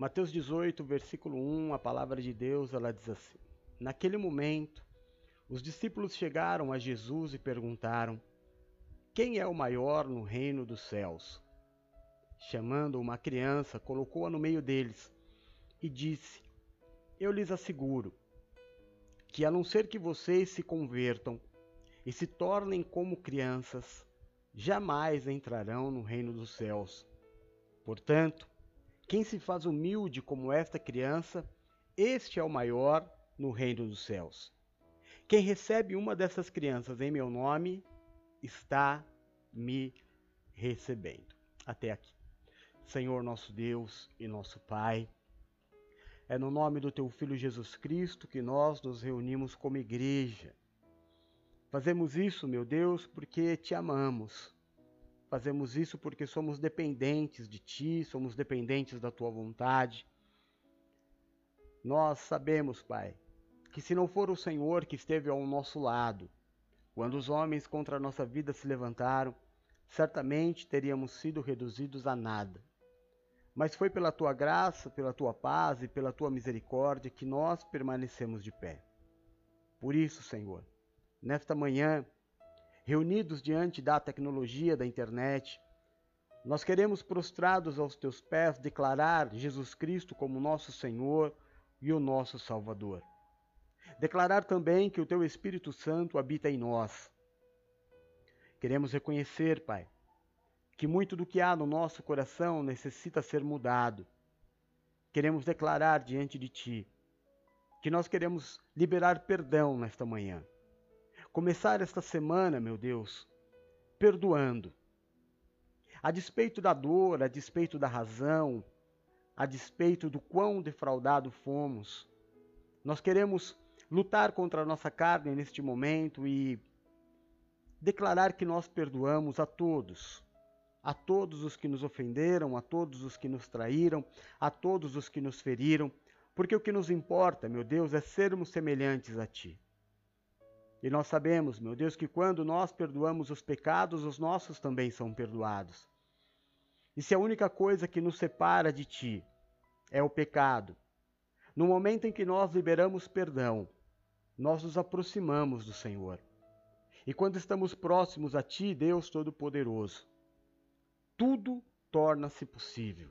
Mateus 18, versículo 1, a palavra de Deus, ela diz assim: Naquele momento, os discípulos chegaram a Jesus e perguntaram: Quem é o maior no reino dos céus? Chamando uma criança, colocou-a no meio deles e disse: Eu lhes asseguro que, a não ser que vocês se convertam e se tornem como crianças, jamais entrarão no reino dos céus. Portanto, quem se faz humilde como esta criança, este é o maior no reino dos céus. Quem recebe uma dessas crianças em meu nome, está me recebendo. Até aqui. Senhor nosso Deus e nosso Pai, é no nome do Teu Filho Jesus Cristo que nós nos reunimos como igreja. Fazemos isso, meu Deus, porque Te amamos. Fazemos isso porque somos dependentes de Ti, somos dependentes da Tua vontade. Nós sabemos, Pai, que se não for o Senhor que esteve ao nosso lado, quando os homens contra a nossa vida se levantaram, certamente teríamos sido reduzidos a nada. Mas foi pela Tua graça, pela Tua paz e pela Tua misericórdia que nós permanecemos de pé. Por isso, Senhor, nesta manhã, reunidos diante da tecnologia da internet, nós queremos, prostrados aos Teus pés, declarar Jesus Cristo como nosso Senhor e o nosso Salvador. Declarar também que o Teu Espírito Santo habita em nós. Queremos reconhecer, Pai, que muito do que há no nosso coração necessita ser mudado. Queremos declarar diante de Ti que nós queremos liberar perdão nesta manhã. Começar esta semana, meu Deus, perdoando. A despeito da dor, a despeito da razão, a despeito do quão defraudado fomos, nós queremos lutar contra a nossa carne neste momento e declarar que nós perdoamos a todos os que nos ofenderam, a todos os que nos traíram, a todos os que nos feriram, porque o que nos importa, meu Deus, é sermos semelhantes a Ti. E nós sabemos, meu Deus, que quando nós perdoamos os pecados, os nossos também são perdoados. E se a única coisa que nos separa de Ti é o pecado, no momento em que nós liberamos perdão, nós nos aproximamos do Senhor. E quando estamos próximos a Ti, Deus Todo-Poderoso, tudo torna-se possível.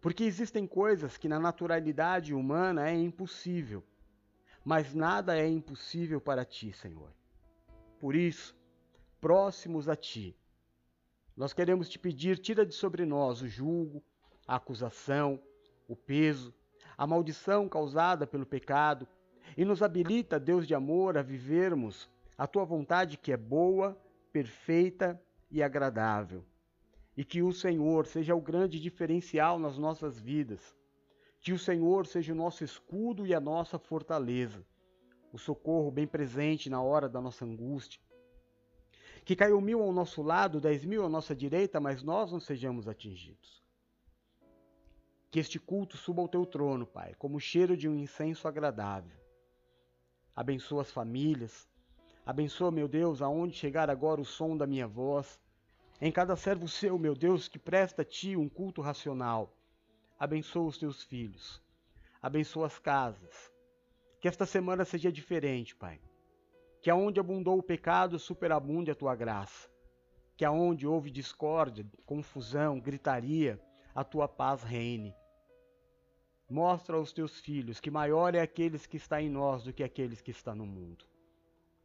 Porque existem coisas que na naturalidade humana é impossível, mas nada é impossível para Ti, Senhor. Por isso, próximos a Ti, nós queremos Te pedir: tira de sobre nós o jugo, a acusação, o peso, a maldição causada pelo pecado e nos habilita, Deus de amor, a vivermos a Tua vontade, que é boa, perfeita e agradável. E que o Senhor seja o grande diferencial nas nossas vidas. Que o Senhor seja o nosso escudo e a nossa fortaleza, o socorro bem presente na hora da nossa angústia. Que caiam 1000 ao nosso lado, 10.000 à nossa direita, mas nós não sejamos atingidos. Que este culto suba ao Teu trono, Pai, como o cheiro de um incenso agradável. Abençoa as famílias. Abençoa, meu Deus, aonde chegar agora o som da minha voz, em cada servo Seu, meu Deus, que presta a Ti um culto racional. Abençoa os Teus filhos. Abençoa as casas. Que esta semana seja diferente, Pai. Que aonde abundou o pecado, superabunde a Tua graça. Que aonde houve discórdia, confusão, gritaria, a Tua paz reine. Mostra aos Teus filhos que maior é aquele que está em nós do que aquele que está no mundo.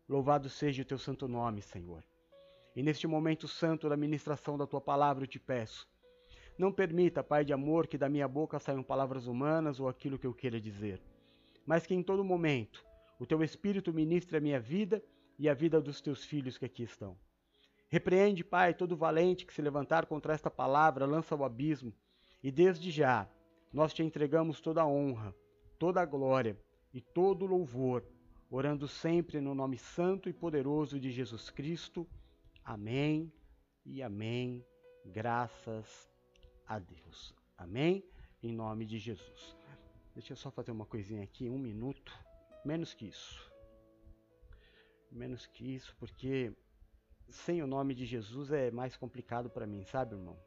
Louvado seja o Teu santo nome, Senhor. E neste momento santo da ministração da Tua palavra eu Te peço, não permita, Pai de amor, que da minha boca saiam palavras humanas ou aquilo que eu queira dizer, mas que em todo momento o Teu Espírito ministre a minha vida e a vida dos Teus filhos que aqui estão. Repreende, Pai, todo valente que se levantar contra esta palavra, lança ao abismo, e desde já nós Te entregamos toda a honra, toda a glória e todo o louvor, orando sempre no nome santo e poderoso de Jesus Cristo. Amém e amém. Graças a Deus. Amém? Em nome de Jesus. Deixa eu só fazer uma coisinha aqui, 1 minuto. Menos que isso. Menos que isso, porque sem o nome de Jesus é mais complicado para mim, sabe, irmão?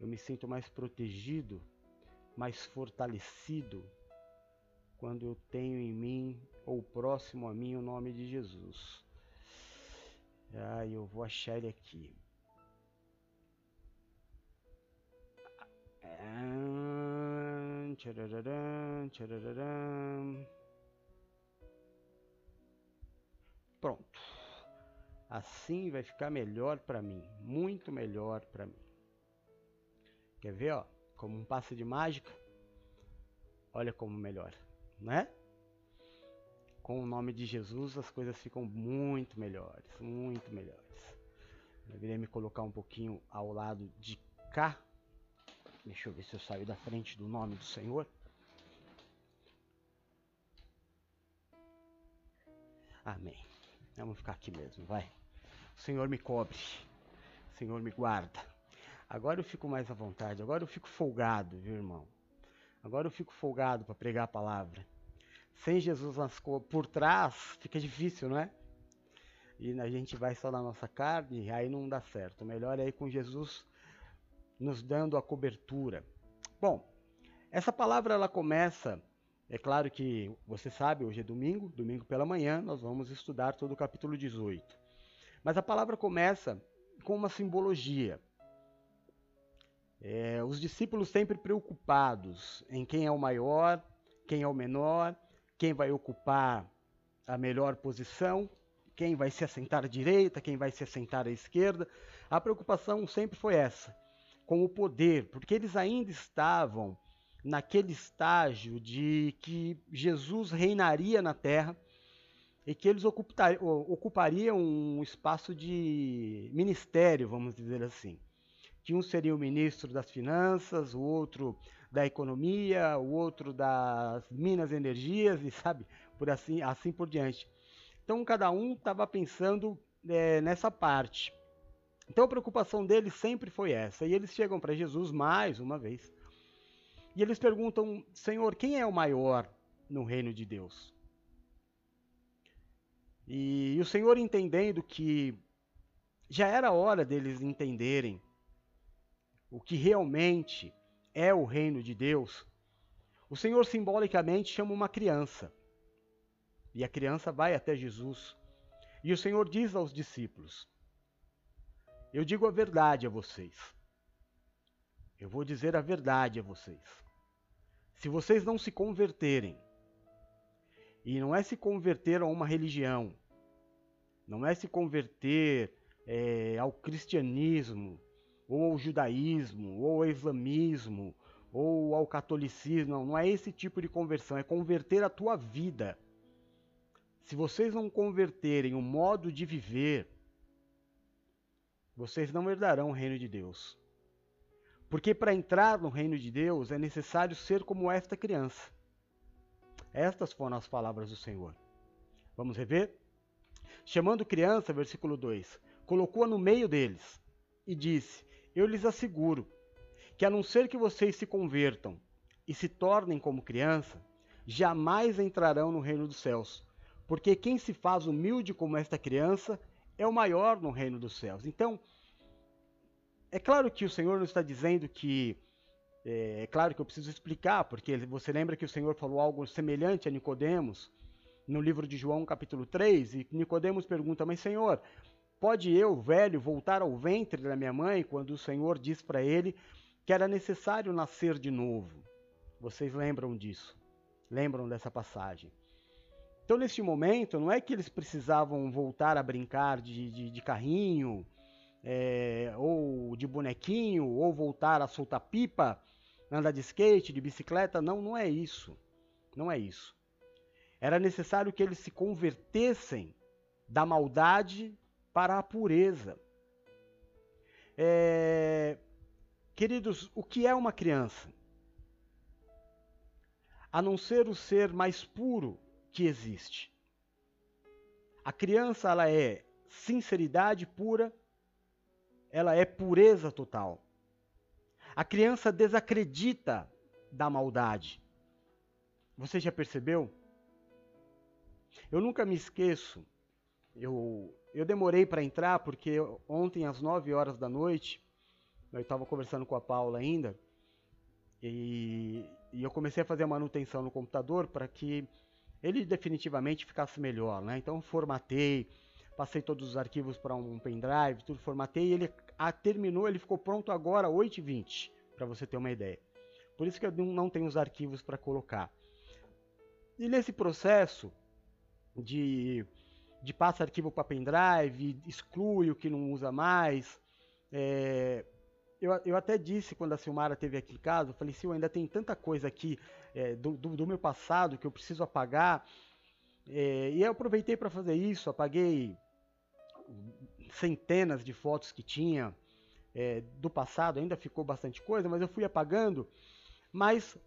Eu me sinto mais protegido, mais fortalecido, quando eu tenho em mim ou próximo a mim o nome de Jesus. Ah, eu vou achar ele aqui. Pronto. Assim vai ficar melhor para mim, muito melhor para mim. Quer ver, ó, como um passe de mágica? Olha como melhora, né? Com o nome de Jesus as coisas ficam muito melhores, muito melhores. Deveria me colocar um pouquinho ao lado de cá. Deixa eu ver se eu saio da frente do nome do Senhor. Amém. Vamos ficar aqui mesmo, vai. O Senhor me cobre, o Senhor me guarda. Agora eu fico mais à vontade, agora eu fico folgado, viu, irmão? Agora eu fico folgado para pregar a palavra. Sem Jesus por trás, fica difícil, não é? E a gente vai só na nossa carne, aí não dá certo. Melhor é ir com Jesus nos dando a cobertura. Bom, essa palavra ela começa, é claro que você sabe, hoje é domingo, domingo pela manhã, nós vamos estudar todo o capítulo 18. Mas a palavra começa com uma simbologia. Os discípulos sempre preocupados em quem é o maior, quem é o menor, quem vai ocupar a melhor posição, quem vai se assentar à direita, quem vai se assentar à esquerda. A preocupação sempre foi essa, com o poder, porque eles ainda estavam naquele estágio de que Jesus reinaria na terra e que eles ocupariam um espaço de ministério, vamos dizer assim. Que um seria o ministro das finanças, o outro da economia, o outro das minas e energias, e sabe, por assim por diante. Então cada um estava pensando nessa parte. Então a preocupação deles sempre foi essa. E eles chegam para Jesus mais uma vez. E eles perguntam, Senhor, quem é o maior no reino de Deus? E o Senhor, entendendo que já era hora deles entenderem o que realmente é o reino de Deus, o Senhor simbolicamente chama uma criança. E a criança vai até Jesus. E o Senhor diz aos discípulos, eu digo a verdade a vocês. Eu vou dizer a verdade a vocês. Se vocês não se converterem, e não é se converter a uma religião, não é se converter ao cristianismo, ou ao judaísmo, ou ao islamismo, ou ao catolicismo. Não, não é esse tipo de conversão, é converter a tua vida. Se vocês não converterem o modo de viver, vocês não herdarão o reino de Deus. Porque para entrar no reino de Deus é necessário ser como esta criança. Estas foram as palavras do Senhor. Vamos rever? Chamando criança, versículo 2, colocou-a no meio deles e disse, eu lhes asseguro que a não ser que vocês se convertam e se tornem como criança, jamais entrarão no reino dos céus, porque quem se faz humilde como esta criança é o maior no reino dos céus. Então, é claro que o Senhor não está dizendo que... É claro que eu preciso explicar, porque você lembra que o Senhor falou algo semelhante a Nicodemos, no livro de João, capítulo 3, e Nicodemos pergunta, mas Senhor, pode eu, velho, voltar ao ventre da minha mãe? Quando o Senhor diz para ele que era necessário nascer de novo. Vocês lembram disso? Lembram dessa passagem? Então, neste momento, não é que eles precisavam voltar a brincar de carrinho, ou de bonequinho, ou voltar a soltar pipa, andar de skate, de bicicleta. Não, não é isso. Não é isso. Era necessário que eles se convertessem da maldade para a pureza. Queridos, o que é uma criança? A não ser o ser mais puro que existe. A criança, ela é sinceridade pura, ela é pureza total. A criança desacredita da maldade. Você já percebeu? Eu nunca me esqueço, eu demorei para entrar porque ontem às 9 horas da noite nós estávamos conversando com a Paula ainda, e eu comecei a fazer a manutenção no computador para que ele definitivamente ficasse melhor, né? Então formatei, passei todos os arquivos para um pendrive, tudo formatei, e ele terminou, ele ficou pronto agora, 8h20, para você ter uma ideia. Por isso que eu não tenho os arquivos para colocar. E nesse processo de passa arquivo para pendrive, exclui o que não usa mais, eu até disse quando a Silmara esteve aqui em casa, eu falei, Sil, ainda tem tanta coisa aqui do meu passado que eu preciso apagar, e eu aproveitei para fazer isso, apaguei centenas de fotos que tinha do passado, ainda ficou bastante coisa, mas eu fui apagando, mas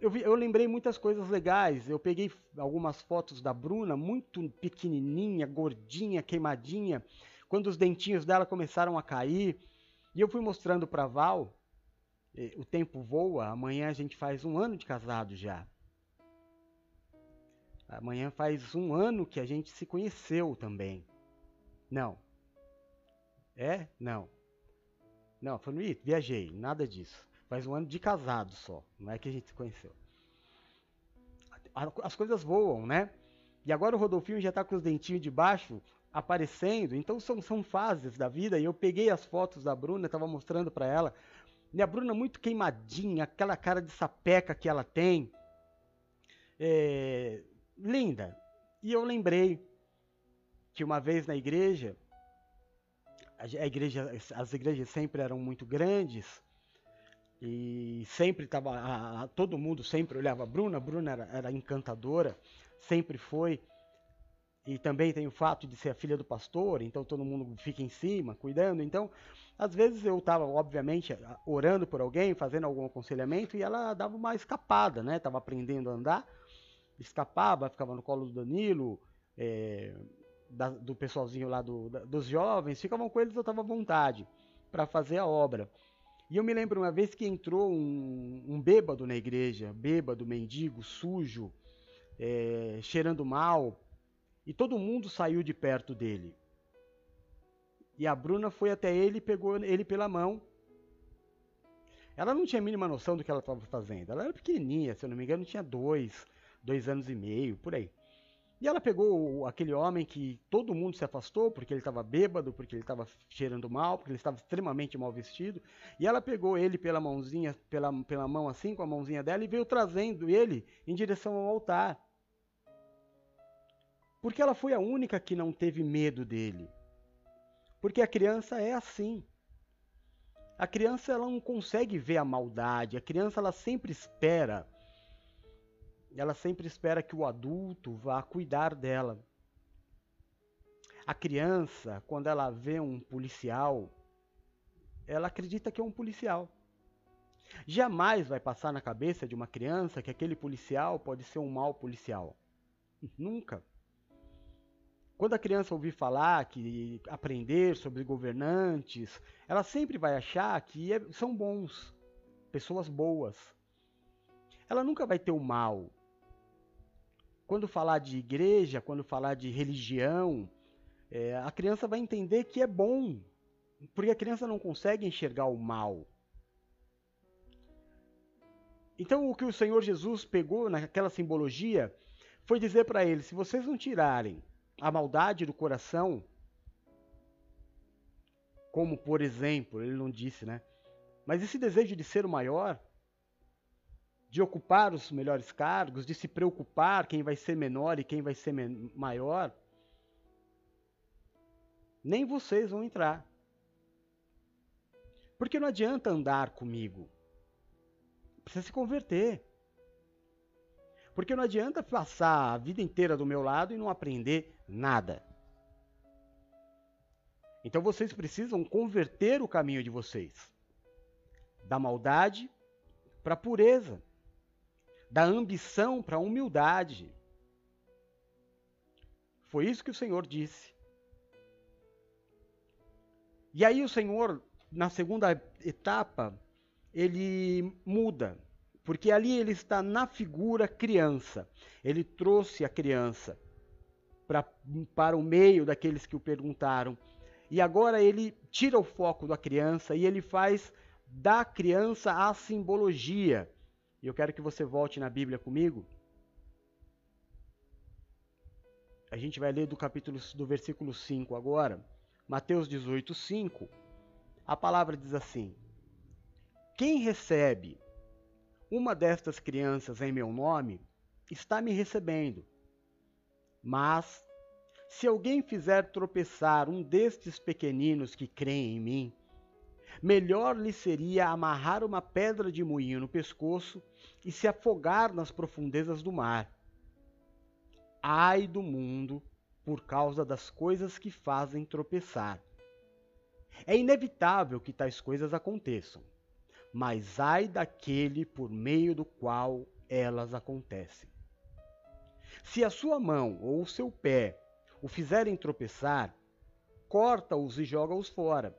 eu lembrei muitas coisas legais, eu peguei algumas fotos da Bruna, muito pequenininha, gordinha, queimadinha, quando os dentinhos dela começaram a cair. E eu fui mostrando para Val, o tempo voa, amanhã a gente faz 1 ano de casado já. Amanhã faz 1 ano que a gente se conheceu também. Não. É? Não. Não, falei, viajei, nada disso. Faz 1 ano de casado só, não é que a gente se conheceu. As coisas voam, né? E agora o Rodolfinho já está com os dentinhos de baixo aparecendo, então são fases da vida, e eu peguei as fotos da Bruna, estava mostrando para ela, e a Bruna muito queimadinha, aquela cara de sapeca que ela tem, linda. E eu lembrei que uma vez na igreja, as igrejas sempre eram muito grandes, e sempre estava, todo mundo sempre olhava a Bruna era encantadora, sempre foi. E também tem o fato de ser a filha do pastor, então todo mundo fica em cima, cuidando. Então, às vezes eu estava, obviamente, orando por alguém, fazendo algum aconselhamento, e ela dava uma escapada, né? Estava aprendendo a andar, escapava, ficava no colo do Danilo, do pessoalzinho lá dos jovens, ficavam com eles, eu estava à vontade para fazer a obra. E eu me lembro uma vez que entrou um bêbado na igreja, bêbado, mendigo, sujo, cheirando mal, e todo mundo saiu de perto dele. E a Bruna foi até ele e pegou ele pela mão. Ela não tinha a mínima noção do que ela estava fazendo. Ela era pequenininha, se eu não me engano, tinha 2 anos e meio, por aí. E ela pegou aquele homem que todo mundo se afastou, porque ele estava bêbado, porque ele estava cheirando mal, porque ele estava extremamente mal vestido. E ela pegou ele pela mão assim, com a mãozinha dela, e veio trazendo ele em direção ao altar. Porque ela foi a única que não teve medo dele. Porque a criança é assim. A criança, ela não consegue ver a maldade. A criança, ela sempre espera. Ela sempre espera que o adulto vá cuidar dela. A criança, quando ela vê um policial, ela acredita que é um policial. Jamais vai passar na cabeça de uma criança que aquele policial pode ser um mau policial. Nunca. Quando a criança ouvir falar, que aprender sobre governantes, ela sempre vai achar que são bons, pessoas boas. Ela nunca vai ter o mal. Quando falar de igreja, quando falar de religião, a criança vai entender que é bom, porque a criança não consegue enxergar o mal. Então, o que o Senhor Jesus pegou naquela simbologia foi dizer para eles, se vocês não tirarem a maldade do coração, como por exemplo, ele não disse, né? Mas esse desejo de ser o maior, de ocupar os melhores cargos, de se preocupar quem vai ser menor e quem vai ser maior, nem vocês vão entrar. Porque não adianta andar comigo. Precisa se converter. Porque não adianta passar a vida inteira do meu lado e não aprender nada. Então vocês precisam converter o caminho de vocês. Da maldade para a pureza. Da ambição para a humildade. Foi isso que o Senhor disse. E aí o Senhor, na segunda etapa, ele muda. Porque ali ele está na figura criança. Ele trouxe a criança para o meio daqueles que o perguntaram. E agora ele tira o foco da criança e ele faz da criança a simbologia. E eu quero que você volte na Bíblia comigo. A gente vai ler do versículo 5 agora. Mateus 18, 5. A palavra diz assim: quem recebe uma destas crianças em meu nome, está me recebendo. Mas, se alguém fizer tropeçar um destes pequeninos que creem em mim, melhor lhe seria amarrar uma pedra de moinho no pescoço e se afogar nas profundezas do mar. Ai do mundo por causa das coisas que fazem tropeçar. É inevitável que tais coisas aconteçam, mas ai daquele por meio do qual elas acontecem. Se a sua mão ou o seu pé o fizerem tropeçar, corta-os e joga-os fora.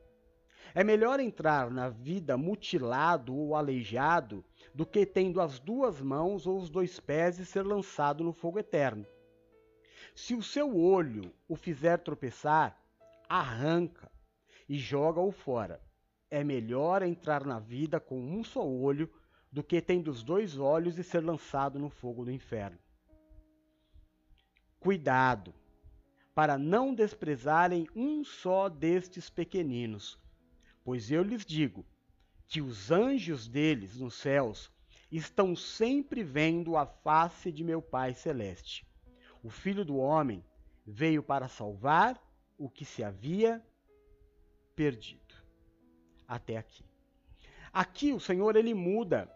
É melhor entrar na vida mutilado ou aleijado do que tendo as duas mãos ou os dois pés e ser lançado no fogo eterno. Se o seu olho o fizer tropeçar, arranca e joga-o fora. É melhor entrar na vida com um só olho do que tendo os dois olhos e ser lançado no fogo do inferno. Cuidado, para não desprezarem um só destes pequeninos, pois eu lhes digo que os anjos deles nos céus estão sempre vendo a face de meu Pai Celeste. O Filho do Homem veio para salvar o que se havia perdido. Até aqui. Aqui o Senhor ele muda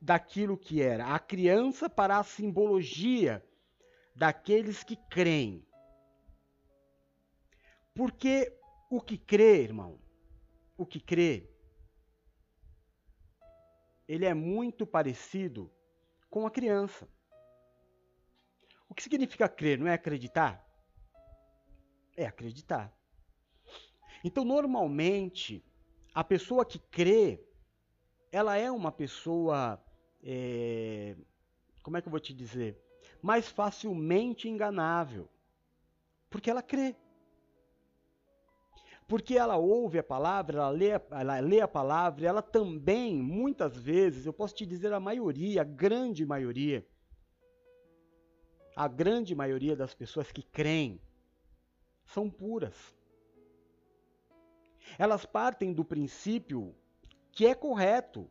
daquilo que era a criança para a simbologia daqueles que creem. Porque o que crê, irmão, o que crê, ele é muito parecido com a criança. O que significa crer? Não é acreditar? É acreditar. Então, normalmente, a pessoa que crê, ela é uma pessoa, como é que eu vou te dizer? Mais facilmente enganável. Porque ela crê. Porque ela ouve a palavra, ela lê a palavra, ela também, muitas vezes, eu posso te dizer a grande maioria das pessoas que creem são puras. Elas partem do princípio que é correto,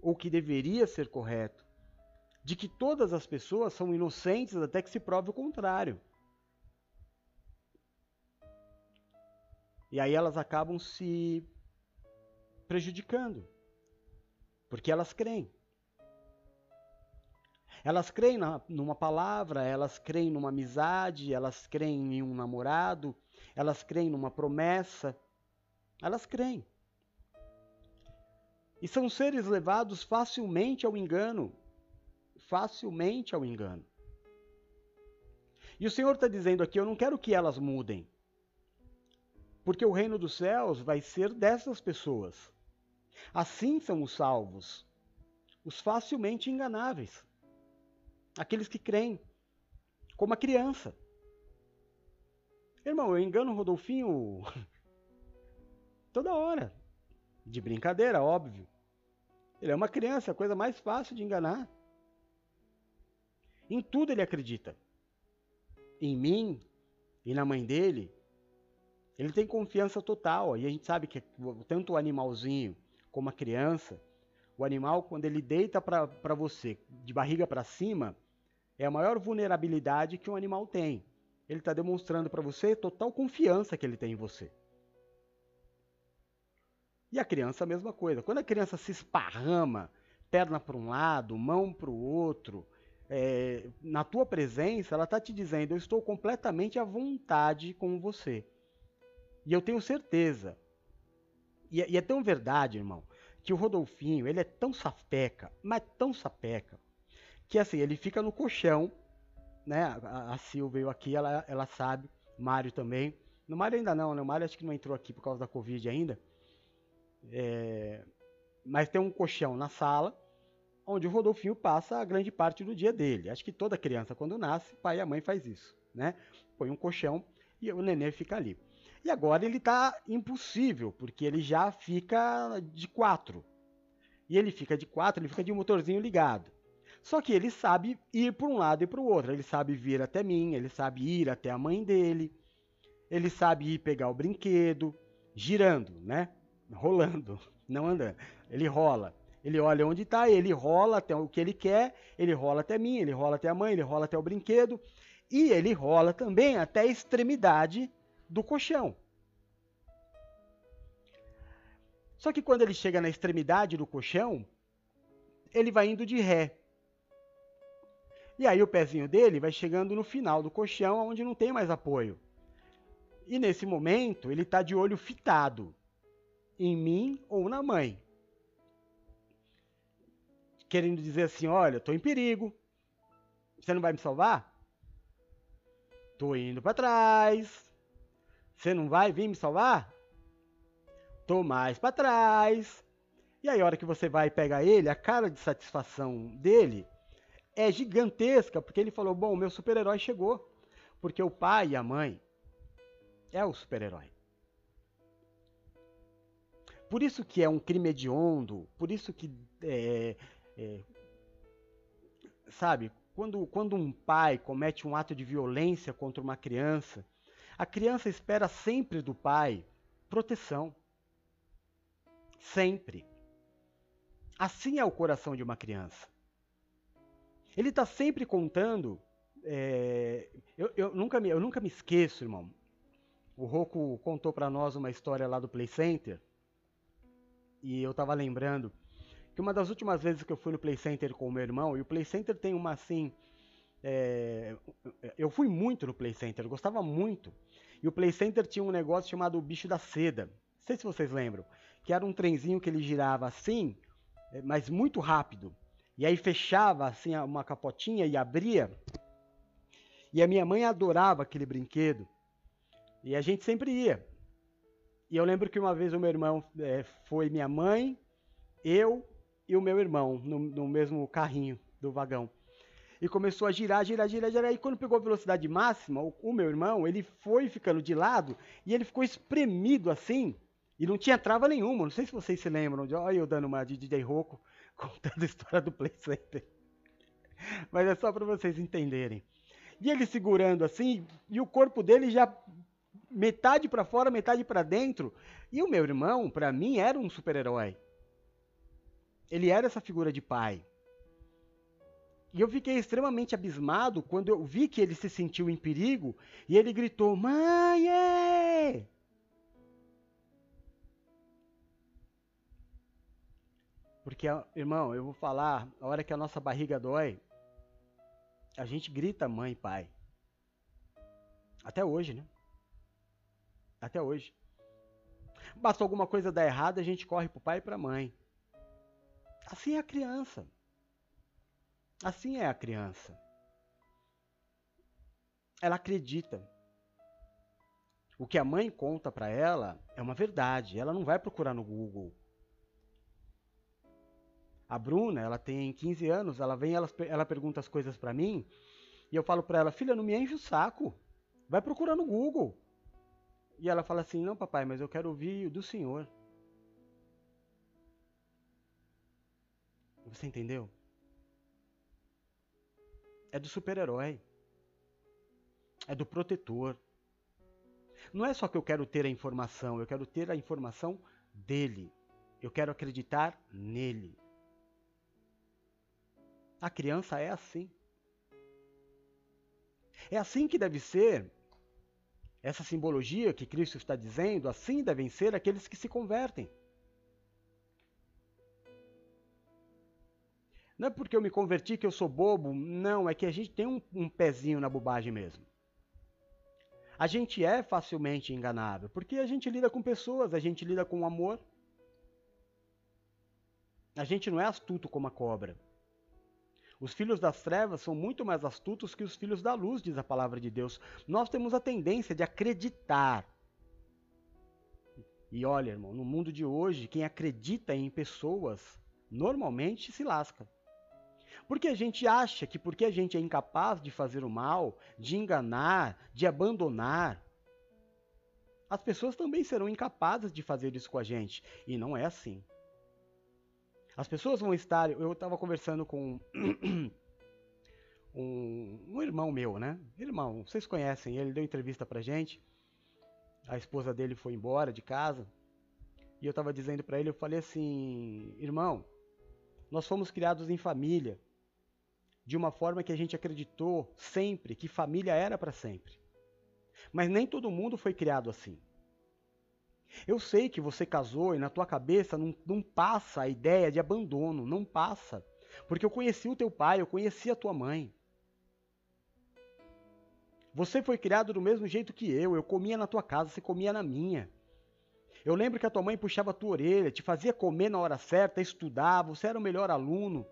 ou que deveria ser correto, de que todas as pessoas são inocentes até que se prove o contrário. E aí elas acabam se prejudicando, porque elas creem. Elas creem numa palavra, elas creem numa amizade, elas creem em um namorado, elas creem numa promessa, elas creem. E são seres levados facilmente ao engano, E o Senhor está dizendo aqui, eu não quero que elas mudem, porque o reino dos céus vai ser dessas pessoas. Assim são os salvos, os facilmente enganáveis. Aqueles que creem, como a criança. Irmão, eu engano o Rodolfinho toda hora. De brincadeira, óbvio. Ele é uma criança, a coisa mais fácil de enganar. Em tudo ele acredita. Em mim e na mãe dele, ele tem confiança total. E a gente sabe que tanto o animalzinho como a criança, o animal, quando ele deita para você de barriga para cima, é a maior vulnerabilidade que um animal tem. Ele está demonstrando para você total confiança que ele tem em você. E a criança, a mesma coisa. Quando a criança se esparrama, perna para um lado, mão para o outro, na tua presença, ela está te dizendo, eu estou completamente à vontade com você. E eu tenho certeza. E é tão verdade, irmão, que o Rodolfinho, ele é tão sapeca, mas tão sapeca, que assim, ele fica no colchão, né? A Silvia veio aqui, ela sabe, Mário também. No Mário ainda não, né? O Mário acho que não entrou aqui por causa da Covid ainda. Mas tem um colchão na sala, onde o Rodolfinho passa a grande parte do dia dele. Acho que toda criança, quando nasce, o pai e a mãe faz isso, né? Põe um colchão. e o nenê fica ali. E agora ele tá impossível, porque ele já fica de 4. E ele fica de 4, ele fica de um motorzinho ligado. Só que ele sabe ir para um lado e para o outro. Ele sabe vir até mim, ele sabe ir até a mãe dele. Ele sabe ir pegar o brinquedo, girando, né? Rolando, não andando. Ele rola. Ele olha onde está, ele rola até o que ele quer, ele rola até mim, ele rola até a mãe, ele rola até o brinquedo. E ele rola também até a extremidade do colchão. Só que quando ele chega na extremidade do colchão, ele vai indo de ré. E aí o pezinho dele vai chegando no final do colchão, onde não tem mais apoio. E nesse momento, ele está de olho fitado em mim ou na mãe. Querendo dizer assim, olha, eu tô em perigo. Você não vai me salvar? Tô indo para trás. Você não vai vir me salvar? Tô mais para trás. E aí, a hora que você vai pegar ele, a cara de satisfação dele é gigantesca, porque ele falou, bom, meu super-herói chegou. Porque o pai e a mãe é o super-herói. Por isso que é um crime hediondo, por isso que, sabe, quando um pai comete um ato de violência contra uma criança, a criança espera sempre do pai proteção. Sempre. Assim é o coração de uma criança. Ele está sempre contando... Eu nunca me esqueço, irmão. O Roku contou para nós uma história lá do Play Center. E eu estava lembrando que uma das últimas vezes que eu fui no Play Center com o meu irmão... E o Play Center tem uma assim... Eu fui muito no Play Center, eu gostava muito. E o Play Center tinha um negócio chamado Bicho da Seda. Não sei se vocês lembram. Que era um trenzinho que ele girava assim... mas muito rápido, e aí fechava assim uma capotinha e abria, e a minha mãe adorava aquele brinquedo, e a gente sempre ia, e eu lembro que uma vez o meu irmão, foi minha mãe, eu e o meu irmão, no mesmo carrinho do vagão, e começou a girar, e quando pegou a velocidade máxima, o meu irmão, ele foi ficando de lado, e ele ficou espremido assim, e não tinha trava nenhuma, não sei se vocês se lembram. Olha eu dando uma de DJ Rocco, contando a história do Play Center. Mas é só para vocês entenderem. E ele segurando assim, e o corpo dele já metade para fora, metade para dentro. E o meu irmão, para mim, era um super-herói. Ele era essa figura de pai. E eu fiquei extremamente abismado quando eu vi que ele se sentiu em perigo, e ele gritou, mãe! Porque, irmão, eu vou falar, a hora que a nossa barriga dói, a gente grita mãe, pai. Até hoje, né? Até hoje. Basta alguma coisa dar errado, a gente corre pro pai e pra mãe. Assim é a criança. Assim é a criança. Ela acredita. O que a mãe conta pra ela é uma verdade. Ela não vai procurar no Google. A Bruna, ela tem 15 anos, ela vem, ela pergunta as coisas pra mim, e eu falo pra ela, filha, não me enche o saco, vai procurar no Google. E ela fala assim, não papai, mas eu quero ouvir do senhor. Você entendeu? É do super-herói. É do protetor. Não é só que eu quero ter a informação, eu quero ter a informação dele. Eu quero acreditar nele. A criança é assim. É assim que deve ser essa simbologia que Cristo está dizendo, assim devem ser aqueles que se convertem. Não é porque eu me converti que eu sou bobo, não, é que a gente tem um pezinho na bobagem mesmo. A gente é facilmente enganável, porque a gente lida com pessoas, a gente lida com amor. A gente não é astuto como a cobra. Os filhos das trevas são muito mais astutos que os filhos da luz, diz a palavra de Deus. Nós temos a tendência de acreditar. E olha, irmão, no mundo de hoje, quem acredita em pessoas, normalmente se lasca. Porque a gente acha que porque a gente é incapaz de fazer o mal, de enganar, de abandonar, as pessoas também serão incapazes de fazer isso com a gente. E não é assim. As pessoas vão estar... Eu estava conversando com um irmão meu, né? Irmão, vocês conhecem, ele deu entrevista pra gente. A esposa dele foi embora de casa. E eu estava dizendo para ele, eu falei assim... Irmão, nós fomos criados em família. De uma forma que a gente acreditou sempre que família era para sempre. Mas nem todo mundo foi criado assim. Eu sei que você casou e na tua cabeça não passa a ideia de abandono, não passa. Porque eu conheci o teu pai, eu conheci a tua mãe. Você foi criado do mesmo jeito que eu comia na tua casa, você comia na minha. Eu lembro que a tua mãe puxava a tua orelha, te fazia comer na hora certa, estudava, você era o melhor aluno.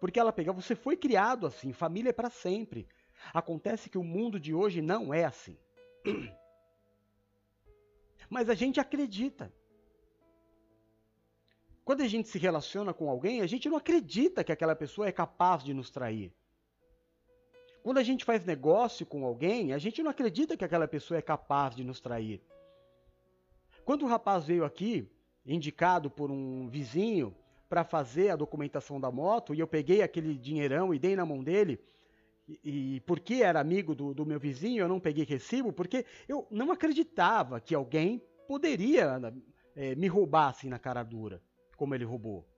Porque ela pegava, você foi criado assim, família é para sempre. Acontece que o mundo de hoje não é assim. Mas a gente acredita. Quando a gente se relaciona com alguém, a gente não acredita que aquela pessoa é capaz de nos trair. Quando a gente faz negócio com alguém, a gente não acredita que aquela pessoa é capaz de nos trair. Quando o rapaz veio aqui, indicado por um vizinho, para fazer a documentação da moto, e eu peguei aquele dinheirão e dei na mão dele... E porque era amigo do meu vizinho, eu não peguei recibo, porque eu não acreditava que alguém poderia me roubar assim na cara dura, como ele roubou.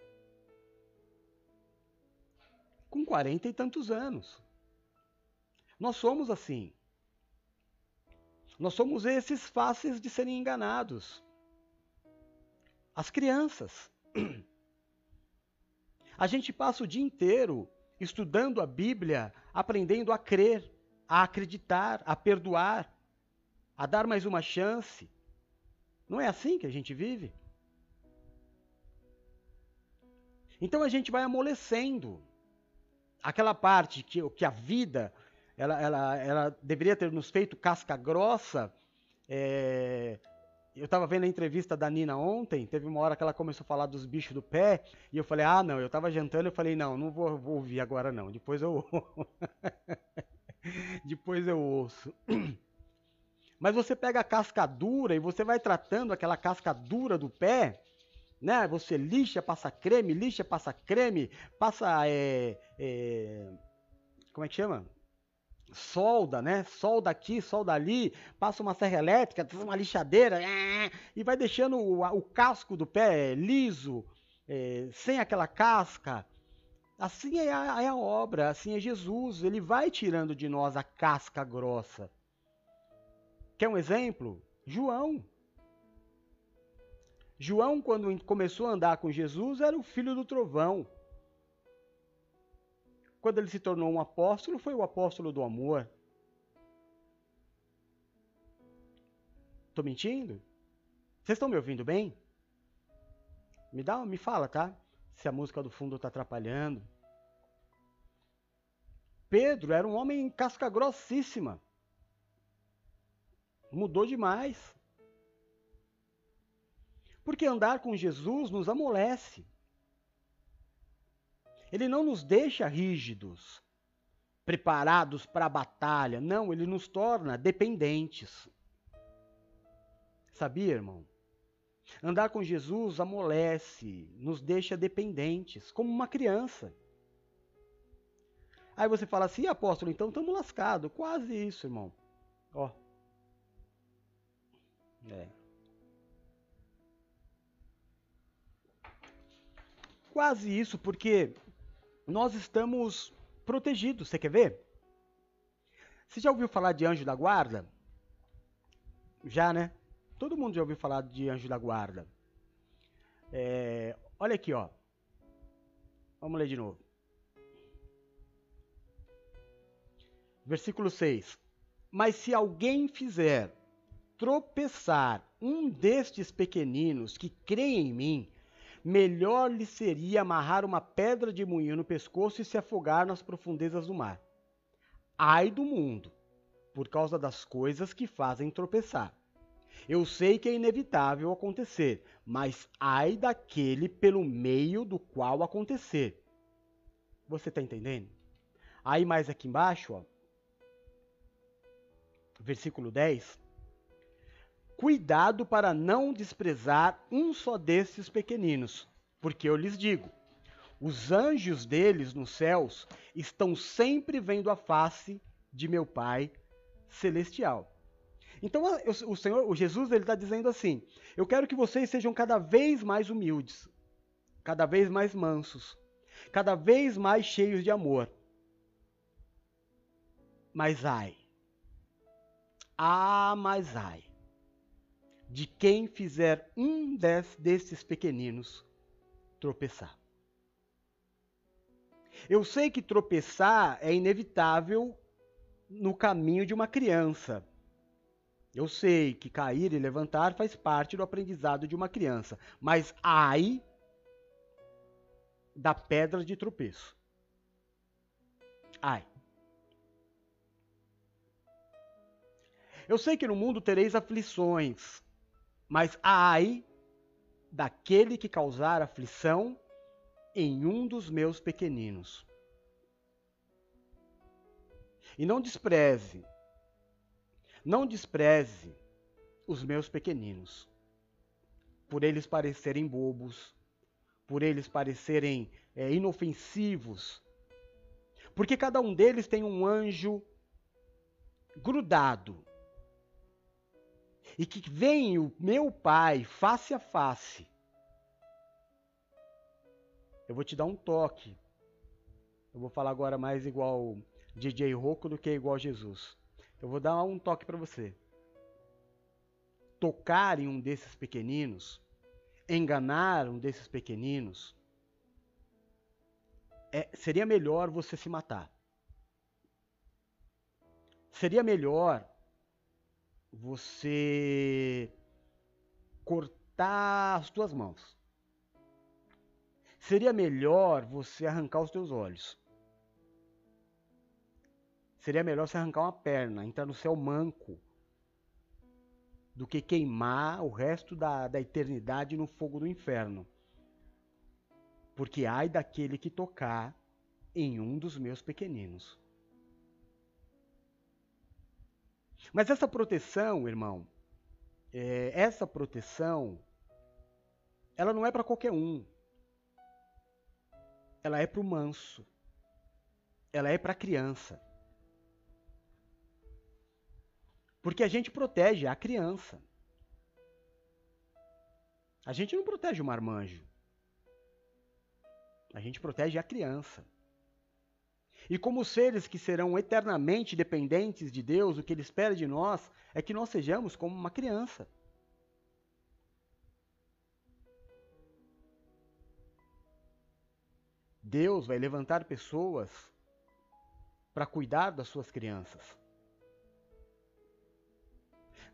Com 40 e tantos anos. Nós somos assim. Nós somos esses fáceis de serem enganados. As crianças. A gente passa o dia inteiro estudando a Bíblia, aprendendo a crer, a acreditar, a perdoar, a dar mais uma chance. Não é assim que a gente vive? Então a gente vai amolecendo. Aquela parte que a vida ela deveria ter nos feito casca grossa. Eu estava vendo a entrevista da Nina ontem, teve uma hora que ela começou a falar dos bichos do pé, e eu falei, ah, não, eu estava jantando, eu falei, não vou ouvir agora não, depois eu depois eu ouço. Mas você pega a casca dura e você vai tratando aquela casca dura do pé, né? Você lixa, passa creme, passa, como é que chama? Solda, né? Solda aqui, solda ali, passa uma serra elétrica, uma lixadeira, e vai deixando o casco do pé liso, sem aquela casca. Assim é a obra, assim é Jesus. Ele vai tirando de nós a casca grossa. Quer um exemplo? João. João, quando começou a andar com Jesus, era o filho do trovão. Quando ele se tornou um apóstolo, foi o apóstolo do amor. Tô mentindo? Vocês estão me ouvindo bem? Me fala, tá? Se a música do fundo tá atrapalhando. Pedro era um homem casca grossíssima. Mudou demais. Porque andar com Jesus nos amolece. Ele não nos deixa rígidos, preparados para a batalha. Não, ele nos torna dependentes. Sabia, irmão? Andar com Jesus amolece, nos deixa dependentes, como uma criança. Aí você fala assim, apóstolo, então estamos lascados. Quase isso, irmão. Ó. Quase isso, porque... nós estamos protegidos, você quer ver? Você já ouviu falar de anjo da guarda? Já, né? Todo mundo já ouviu falar de anjo da guarda. Olha aqui, ó. Vamos ler de novo. Versículo 6. Mas se alguém fizer tropeçar um destes pequeninos que creem em mim, melhor lhe seria amarrar uma pedra de moinho no pescoço e se afogar nas profundezas do mar. Ai do mundo, por causa das coisas que fazem tropeçar. Eu sei que é inevitável acontecer, mas ai daquele pelo meio do qual acontecer. Você está entendendo? Aí mais aqui embaixo, ó. Versículo 10. cuidado para não desprezar um só desses pequeninos, porque eu lhes digo, os anjos deles nos céus estão sempre vendo a face de meu Pai Celestial. Então o Senhor, o Jesus, ele está dizendo assim, eu quero que vocês sejam cada vez mais humildes, cada vez mais mansos, cada vez mais cheios de amor. Mas ai, mas ai, de quem fizer um desses pequeninos tropeçar. Eu sei que tropeçar é inevitável no caminho de uma criança. Eu sei que cair e levantar faz parte do aprendizado de uma criança. Mas ai da pedra de tropeço. Ai. Eu sei que no mundo tereis aflições, mas ai daquele que causar aflição em um dos meus pequeninos. E não despreze os meus pequeninos, por eles parecerem bobos, por eles parecerem inofensivos, porque cada um deles tem um anjo grudado, e que vem o meu Pai face a face. Eu vou te dar um toque. Eu vou falar agora mais igual DJ Rocco do que igual Jesus. Eu vou dar um toque para você. Tocar em um desses pequeninos, enganar um desses pequeninos, seria melhor você se matar. Seria melhor você cortar as tuas mãos. Seria melhor você arrancar os teus olhos. Seria melhor você arrancar uma perna, entrar no céu manco, do que queimar o resto da eternidade no fogo do inferno. Porque ai daquele que tocar em um dos meus pequeninos. Mas essa proteção, irmão, essa proteção, ela não é para qualquer um. Ela é para o manso. Ela é para a criança. Porque a gente protege a criança. A gente não protege o marmanjo. A gente protege a criança. E como seres que serão eternamente dependentes de Deus, o que Ele espera de nós é que nós sejamos como uma criança. Deus vai levantar pessoas para cuidar das suas crianças.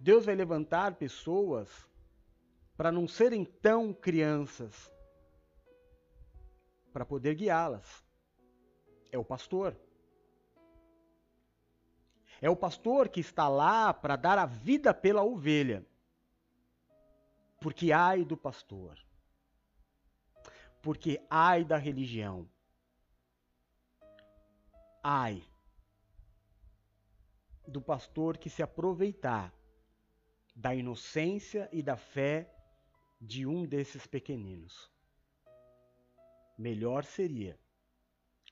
Deus vai levantar pessoas para não serem tão crianças, para poder guiá-las. É o pastor. É o pastor que está lá para dar a vida pela ovelha. Porque ai do pastor. Porque ai da religião. Ai do pastor que se aproveitar da inocência e da fé de um desses pequeninos. Melhor seria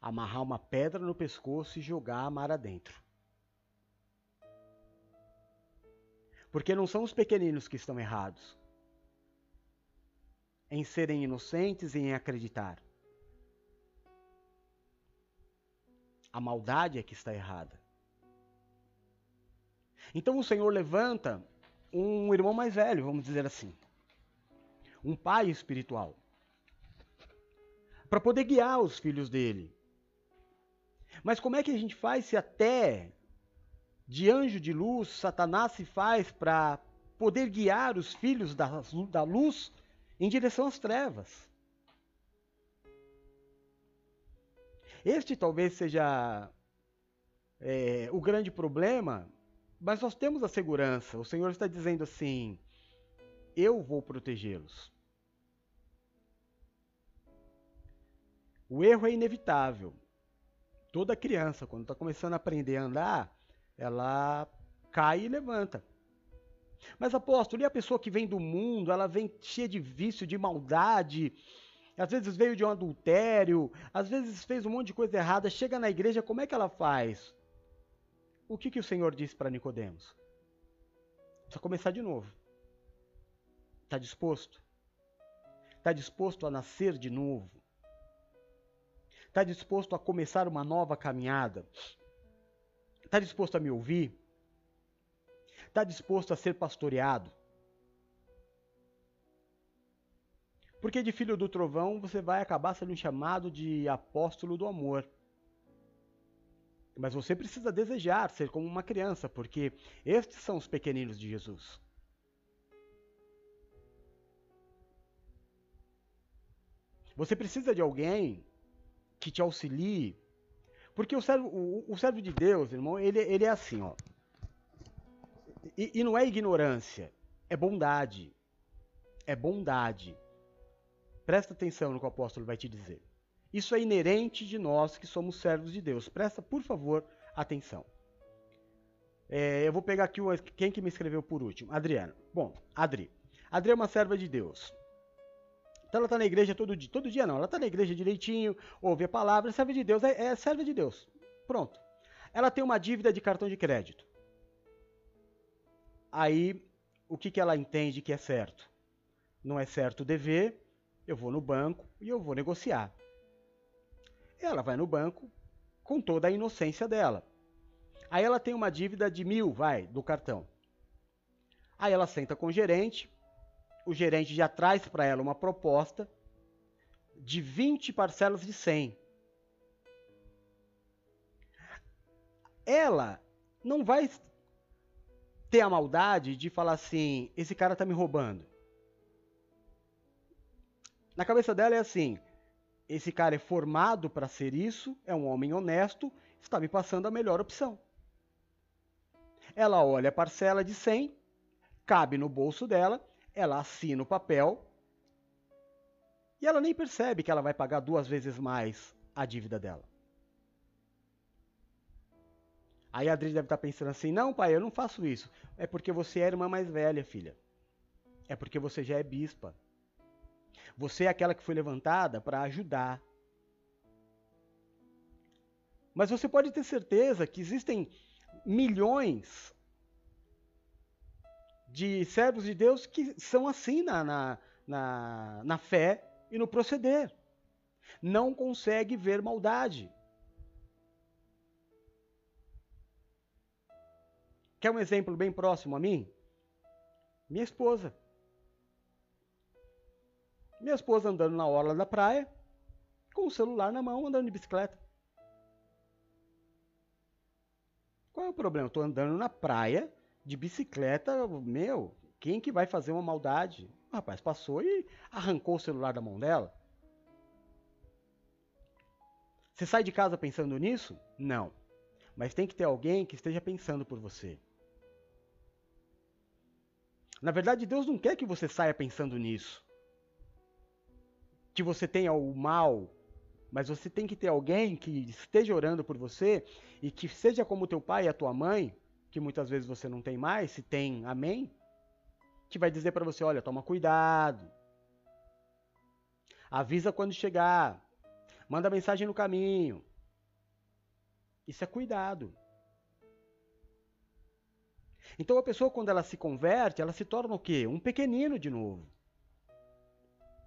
amarrar uma pedra no pescoço e jogar a mar adentro. Porque não são os pequeninos que estão errados em serem inocentes e em acreditar. A maldade é que está errada. Então o Senhor levanta um irmão mais velho, vamos dizer assim, um pai espiritual, para poder guiar os filhos dele. Mas como é que a gente faz se até de anjo de luz Satanás se faz para poder guiar os filhos da luz em direção às trevas? Este talvez seja o grande problema, mas nós temos a segurança. O Senhor está dizendo assim, eu vou protegê-los. O erro é inevitável. Toda criança, quando está começando a aprender a andar, ela cai e levanta. Mas apóstolo, e a pessoa que vem do mundo, ela vem cheia de vício, de maldade, às vezes veio de um adultério, às vezes fez um monte de coisa errada, chega na igreja, como é que ela faz? O que que o Senhor disse para Nicodemos? Precisa começar de novo. Está disposto? Está disposto a nascer de novo? Está disposto a começar uma nova caminhada? Está disposto a me ouvir? Está disposto a ser pastoreado? Porque de filho do trovão você vai acabar sendo chamado de apóstolo do amor. Mas você precisa desejar ser como uma criança, porque estes são os pequeninos de Jesus. Você precisa de alguém que te auxilie, porque o servo de Deus, irmão, ele é assim, ó. E não é ignorância, é bondade. É bondade. Presta atenção no que o apóstolo vai te dizer. Isso é inerente de nós que somos servos de Deus. Presta, por favor, atenção. Eu vou pegar aqui quem que me escreveu por último. Adriana. Bom, Adri. Adri é uma serva de Deus. Então ela está na igreja todo dia. Todo dia não, ela está na igreja direitinho, ouve a palavra, serve de Deus, é serva de Deus. Pronto. Ela tem uma dívida de cartão de crédito. Aí, o que ela entende que é certo? Não é certo dever, eu vou no banco e eu vou negociar. Ela vai no banco com toda a inocência dela. Aí ela tem uma dívida de 1.000, do cartão. Aí ela senta com o gerente. O gerente já traz para ela uma proposta de 20 parcelas de 100. Ela não vai ter a maldade de falar assim, esse cara está me roubando. Na cabeça dela é assim, esse cara é formado para ser isso, é um homem honesto, está me passando a melhor opção. Ela olha a parcela de 100, cabe no bolso dela, ela assina o papel e ela nem percebe que ela vai pagar 2 vezes mais a dívida dela. Aí a Adri deve estar pensando assim, não pai, eu não faço isso. É porque você é a irmã mais velha, filha. É porque você já é bispa. Você é aquela que foi levantada para ajudar. Mas você pode ter certeza que existem milhões de servos de Deus que são assim na fé e no proceder. Não consegue ver maldade. Quer um exemplo bem próximo a mim? Minha esposa. Minha esposa andando na orla da praia, com o celular na mão, andando de bicicleta. Qual é o problema? Eu estou andando na praia, de bicicleta, meu, quem que vai fazer uma maldade? O rapaz passou e arrancou o celular da mão dela. Você sai de casa pensando nisso? Não. Mas tem que ter alguém que esteja pensando por você. Na verdade, Deus não quer que você saia pensando nisso. Que você tenha o mal, mas você tem que ter alguém que esteja orando por você e que seja como teu pai e a tua mãe, que muitas vezes você não tem mais, se tem, amém? Que vai dizer para você, olha, toma cuidado. Avisa quando chegar. Manda mensagem no caminho. Isso é cuidado. Então a pessoa, quando ela se converte, ela se torna o quê? Um pequenino de novo.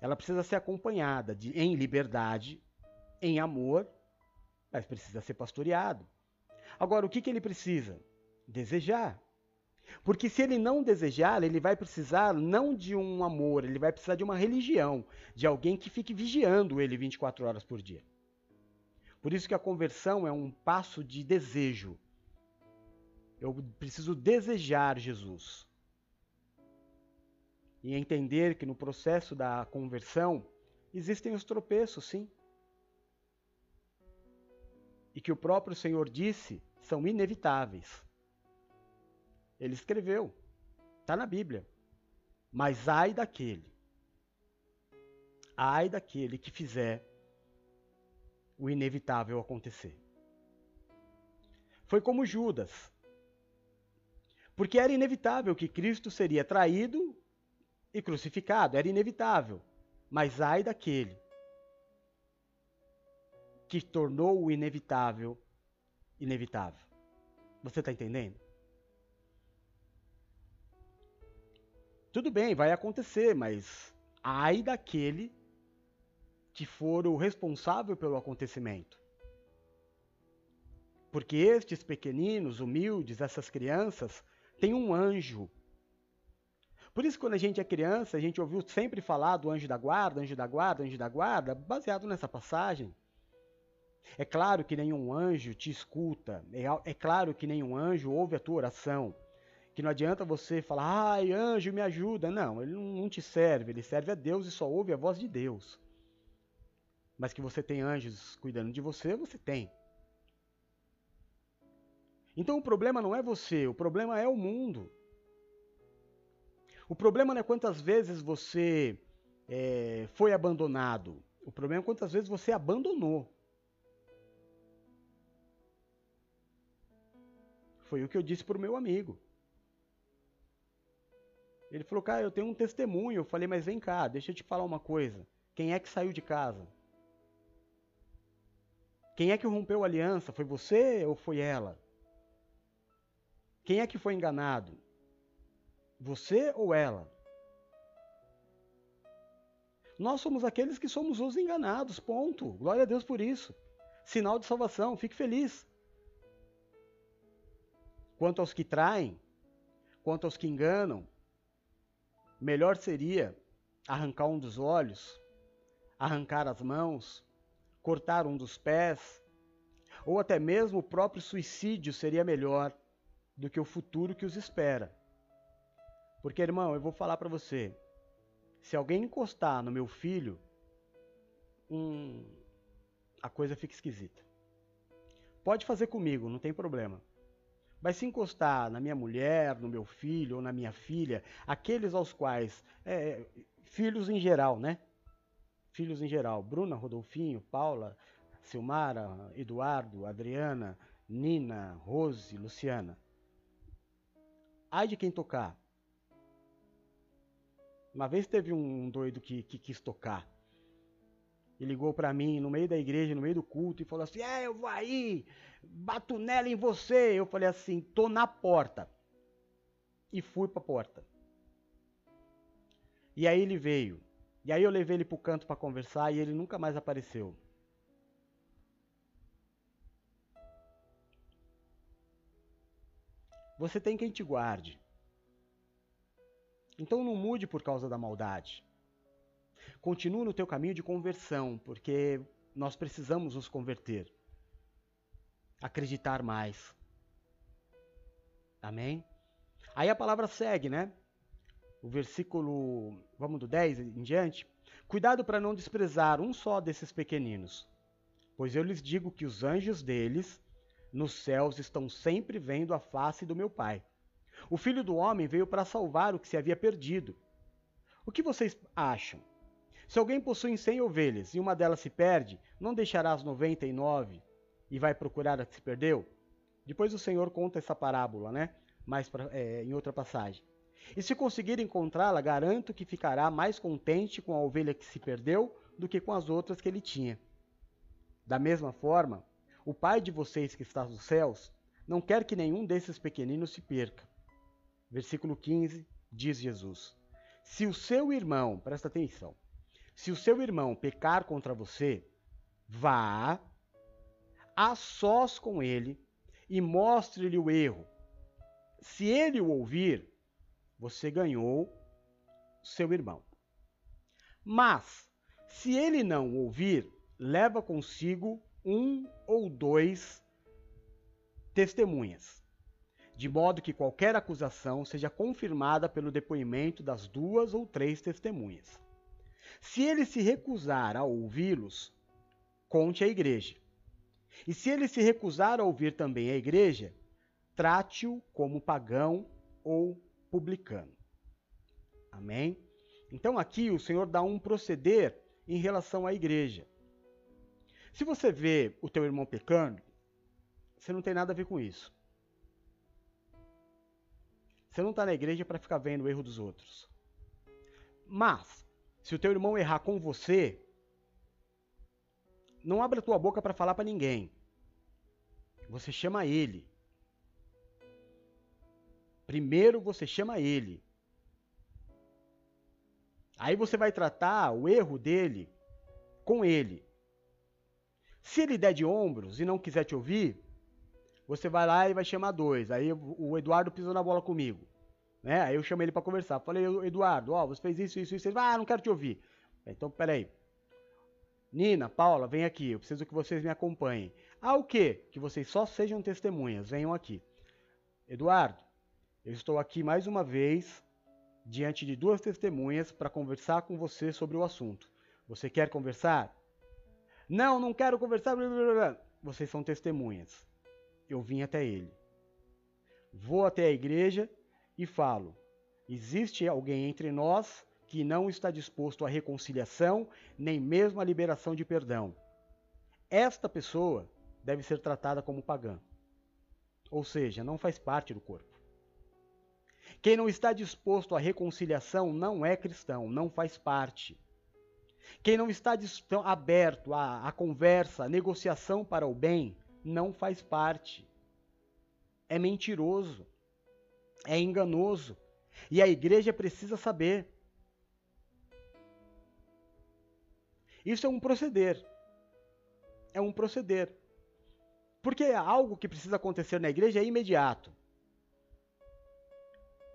Ela precisa ser acompanhada em liberdade, em amor, mas precisa ser pastoreado. Agora, o que ele precisa? Desejar. Porque se ele não desejar, ele vai precisar não de um amor, ele vai precisar de uma religião, de alguém que fique vigiando ele 24 horas por dia. Por isso que a conversão é um passo de desejo. Eu preciso desejar Jesus. E entender que no processo da conversão existem os tropeços, sim. E que o próprio Senhor disse, são inevitáveis. Ele escreveu, está na Bíblia, mas ai daquele que fizer o inevitável acontecer. Foi como Judas, Porque era inevitável que Cristo seria traído e crucificado. Era inevitável. Mas ai daquele que tornou o inevitável inevitável. Você está entendendo? Tudo bem, vai acontecer, mas ai daquele que for o responsável pelo acontecimento. Porque estes pequeninos, humildes, essas crianças, têm um anjo. Por isso, quando a gente é criança, a gente ouviu sempre falar do anjo da guarda, anjo da guarda, anjo da guarda, baseado nessa passagem. É claro que nenhum anjo te escuta, é claro que nenhum anjo ouve a tua oração. Que não adianta você falar, ai, anjo, me ajuda. Não, ele não te serve, ele serve a Deus e só ouve a voz de Deus. Mas que você tem anjos cuidando de você, você tem. Então o problema não é você, o problema é o mundo. O problema não é quantas vezes você foi abandonado, o problema é quantas vezes você abandonou. Foi o que eu disse para o meu amigo. Ele falou, cara, eu tenho um testemunho. Eu falei, mas vem cá, deixa eu te falar uma coisa. Quem é que saiu de casa? Quem é que rompeu a aliança? Foi você ou foi ela? Quem é que foi enganado? Você ou ela? Nós somos aqueles que somos os enganados, ponto. Glória a Deus por isso. Sinal de salvação, fique feliz. Quanto aos que traem, quanto aos que enganam, melhor seria arrancar um dos olhos, arrancar as mãos, cortar um dos pés, ou até mesmo o próprio suicídio seria melhor do que o futuro que os espera. Porque, irmão, eu vou falar para você, se alguém encostar no meu filho, a coisa fica esquisita. Pode fazer comigo, não tem problema. Mas se encostar na minha mulher, no meu filho ou na minha filha, aqueles aos quais, filhos em geral, né? Filhos em geral, Bruna, Rodolfinho, Paula, Silmara, Eduardo, Adriana, Nina, Rose, Luciana. Ai de quem tocar. Uma vez teve um doido que quis tocar. E ligou pra mim no meio da igreja, no meio do culto, e falou assim, eu vou aí, bato nela em você. Eu falei assim, tô na porta. E fui pra porta. E aí ele veio. E aí eu levei ele pro canto pra conversar e ele nunca mais apareceu. Você tem quem te guarde. Então não mude por causa da maldade. Continua no teu caminho de conversão, porque nós precisamos nos converter. Acreditar mais. Amém? Aí a palavra segue, né? O versículo, vamos do 10 em diante. Cuidado para não desprezar um só desses pequeninos, pois eu lhes digo que os anjos deles nos céus estão sempre vendo a face do meu Pai. O Filho do Homem veio para salvar o que se havia perdido. O que vocês acham? Se alguém possui 100 ovelhas e uma delas se perde, não deixará as 99 e vai procurar a que se perdeu? Depois o Senhor conta essa parábola, né? Mas em outra passagem. E se conseguir encontrá-la, garanto que ficará mais contente com a ovelha que se perdeu do que com as outras que ele tinha. Da mesma forma, o Pai de vocês que está nos céus não quer que nenhum desses pequeninos se perca. Versículo 15, diz Jesus. Se o seu irmão, presta atenção, se o seu irmão pecar contra você, vá a sós com ele e mostre-lhe o erro. Se ele o ouvir, você ganhou seu irmão. Mas, se ele não o ouvir, leva consigo um ou dois testemunhas, de modo que qualquer acusação seja confirmada pelo depoimento das 2 ou 3 testemunhas. Se ele se recusar a ouvi-los, conte à igreja. E se ele se recusar a ouvir também a igreja, trate-o como pagão ou publicano. Amém? Então aqui o Senhor dá um proceder em relação à igreja. Se você vê o teu irmão pecando, você não tem nada a ver com isso. Você não está na igreja para ficar vendo o erro dos outros. Mas, se o teu irmão errar com você, não abre a tua boca para falar para ninguém. Você chama ele. Primeiro você chama ele. Aí você vai tratar o erro dele com ele. Se ele der de ombros e não quiser te ouvir, você vai lá e vai chamar dois. Aí o Eduardo pisou na bola comigo, né? Aí eu chamei ele para conversar. Falei, Eduardo, ó, você fez isso, isso, isso. Ele falou, ah, não quero te ouvir. Então, peraí. Nina, Paula, vem aqui. Eu preciso que vocês me acompanhem. Ah, o quê? Que vocês só sejam testemunhas. Venham aqui. Eduardo, eu estou aqui mais uma vez diante de duas testemunhas para conversar com você sobre o assunto. Você quer conversar? Não, não quero conversar. Vocês são testemunhas. Eu vim até ele. Vou até a igreja e falo. Existe alguém entre nós que não está disposto à reconciliação, nem mesmo à liberação de perdão. Esta pessoa deve ser tratada como pagã. Ou seja, não faz parte do corpo. Quem não está disposto à reconciliação não é cristão, não faz parte. Quem não está aberto à conversa, à negociação para o bem, não faz parte. É mentiroso. É enganoso. E a igreja precisa saber. Isso é um proceder. É um proceder. Porque algo que precisa acontecer na igreja é imediato.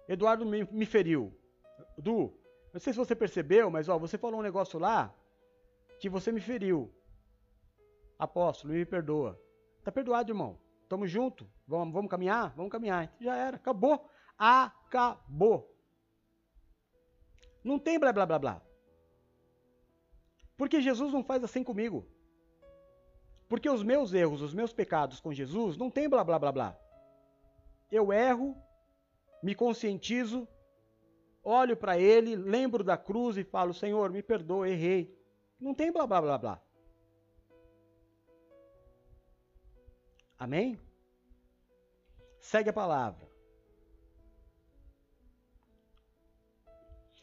Eduardo me feriu. Du, não sei se você percebeu, mas ó, você falou um negócio lá que você me feriu. Apóstolo, me perdoa. Tá perdoado, irmão. Tamo junto. Vamos caminhar? Vamos caminhar. Já era. Acabou. Acabou. Não tem blá, blá, blá, blá. Porque Jesus não faz assim comigo. Porque os meus erros, os meus pecados com Jesus, não tem blá, blá, blá, blá. Eu erro, me conscientizo, olho para ele, lembro da cruz e falo, Senhor, me perdoa, errei. Não tem blá, blá, blá, blá. Amém? Segue a palavra.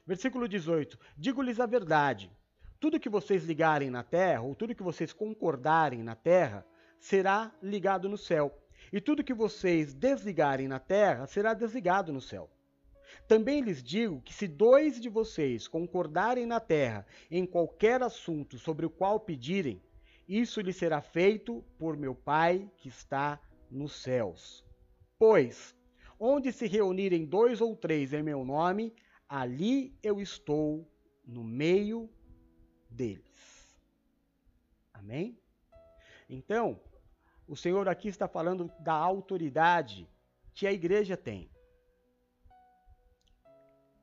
Versículo 18. Digo-lhes a verdade. Tudo que vocês ligarem na terra, ou tudo que vocês concordarem na terra, será ligado no céu. E tudo que vocês desligarem na terra, será desligado no céu. Também lhes digo que se dois de vocês concordarem na terra em qualquer assunto sobre o qual pedirem, isso lhe será feito por meu Pai que está nos céus. Pois, onde se reunirem dois ou três em meu nome, ali eu estou no meio deles. Amém? Então, o Senhor aqui está falando da autoridade que a igreja tem.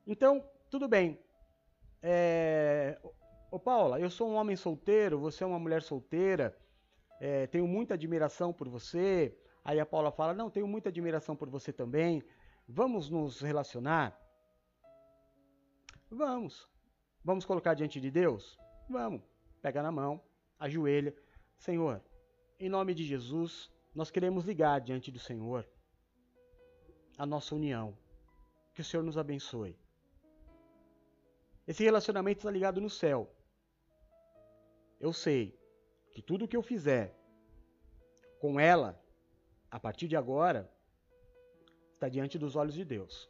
Então, tudo bem. Ô Paula, eu sou um homem solteiro, você é uma mulher solteira, tenho muita admiração por você. Aí a Paula fala, não, tenho muita admiração por você também. Vamos nos relacionar? Vamos. Vamos colocar diante de Deus? Vamos. Pega na mão, ajoelha. Senhor, em nome de Jesus, nós queremos ligar diante do Senhor a nossa união. Que o Senhor nos abençoe. Esse relacionamento está ligado no céu. Eu sei que tudo o que eu fizer com ela, a partir de agora, está diante dos olhos de Deus.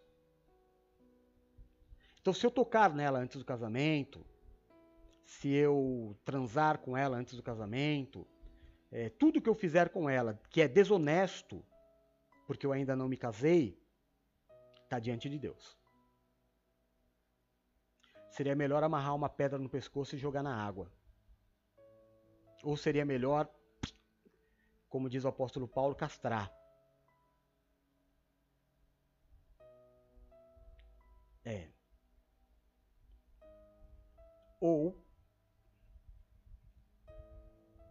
Então, se eu tocar nela antes do casamento, se eu transar com ela antes do casamento, tudo que eu fizer com ela, que é desonesto, porque eu ainda não me casei, está diante de Deus. Seria melhor amarrar uma pedra no pescoço e jogar na água. Ou seria melhor, como diz o apóstolo Paulo, castrar. Ou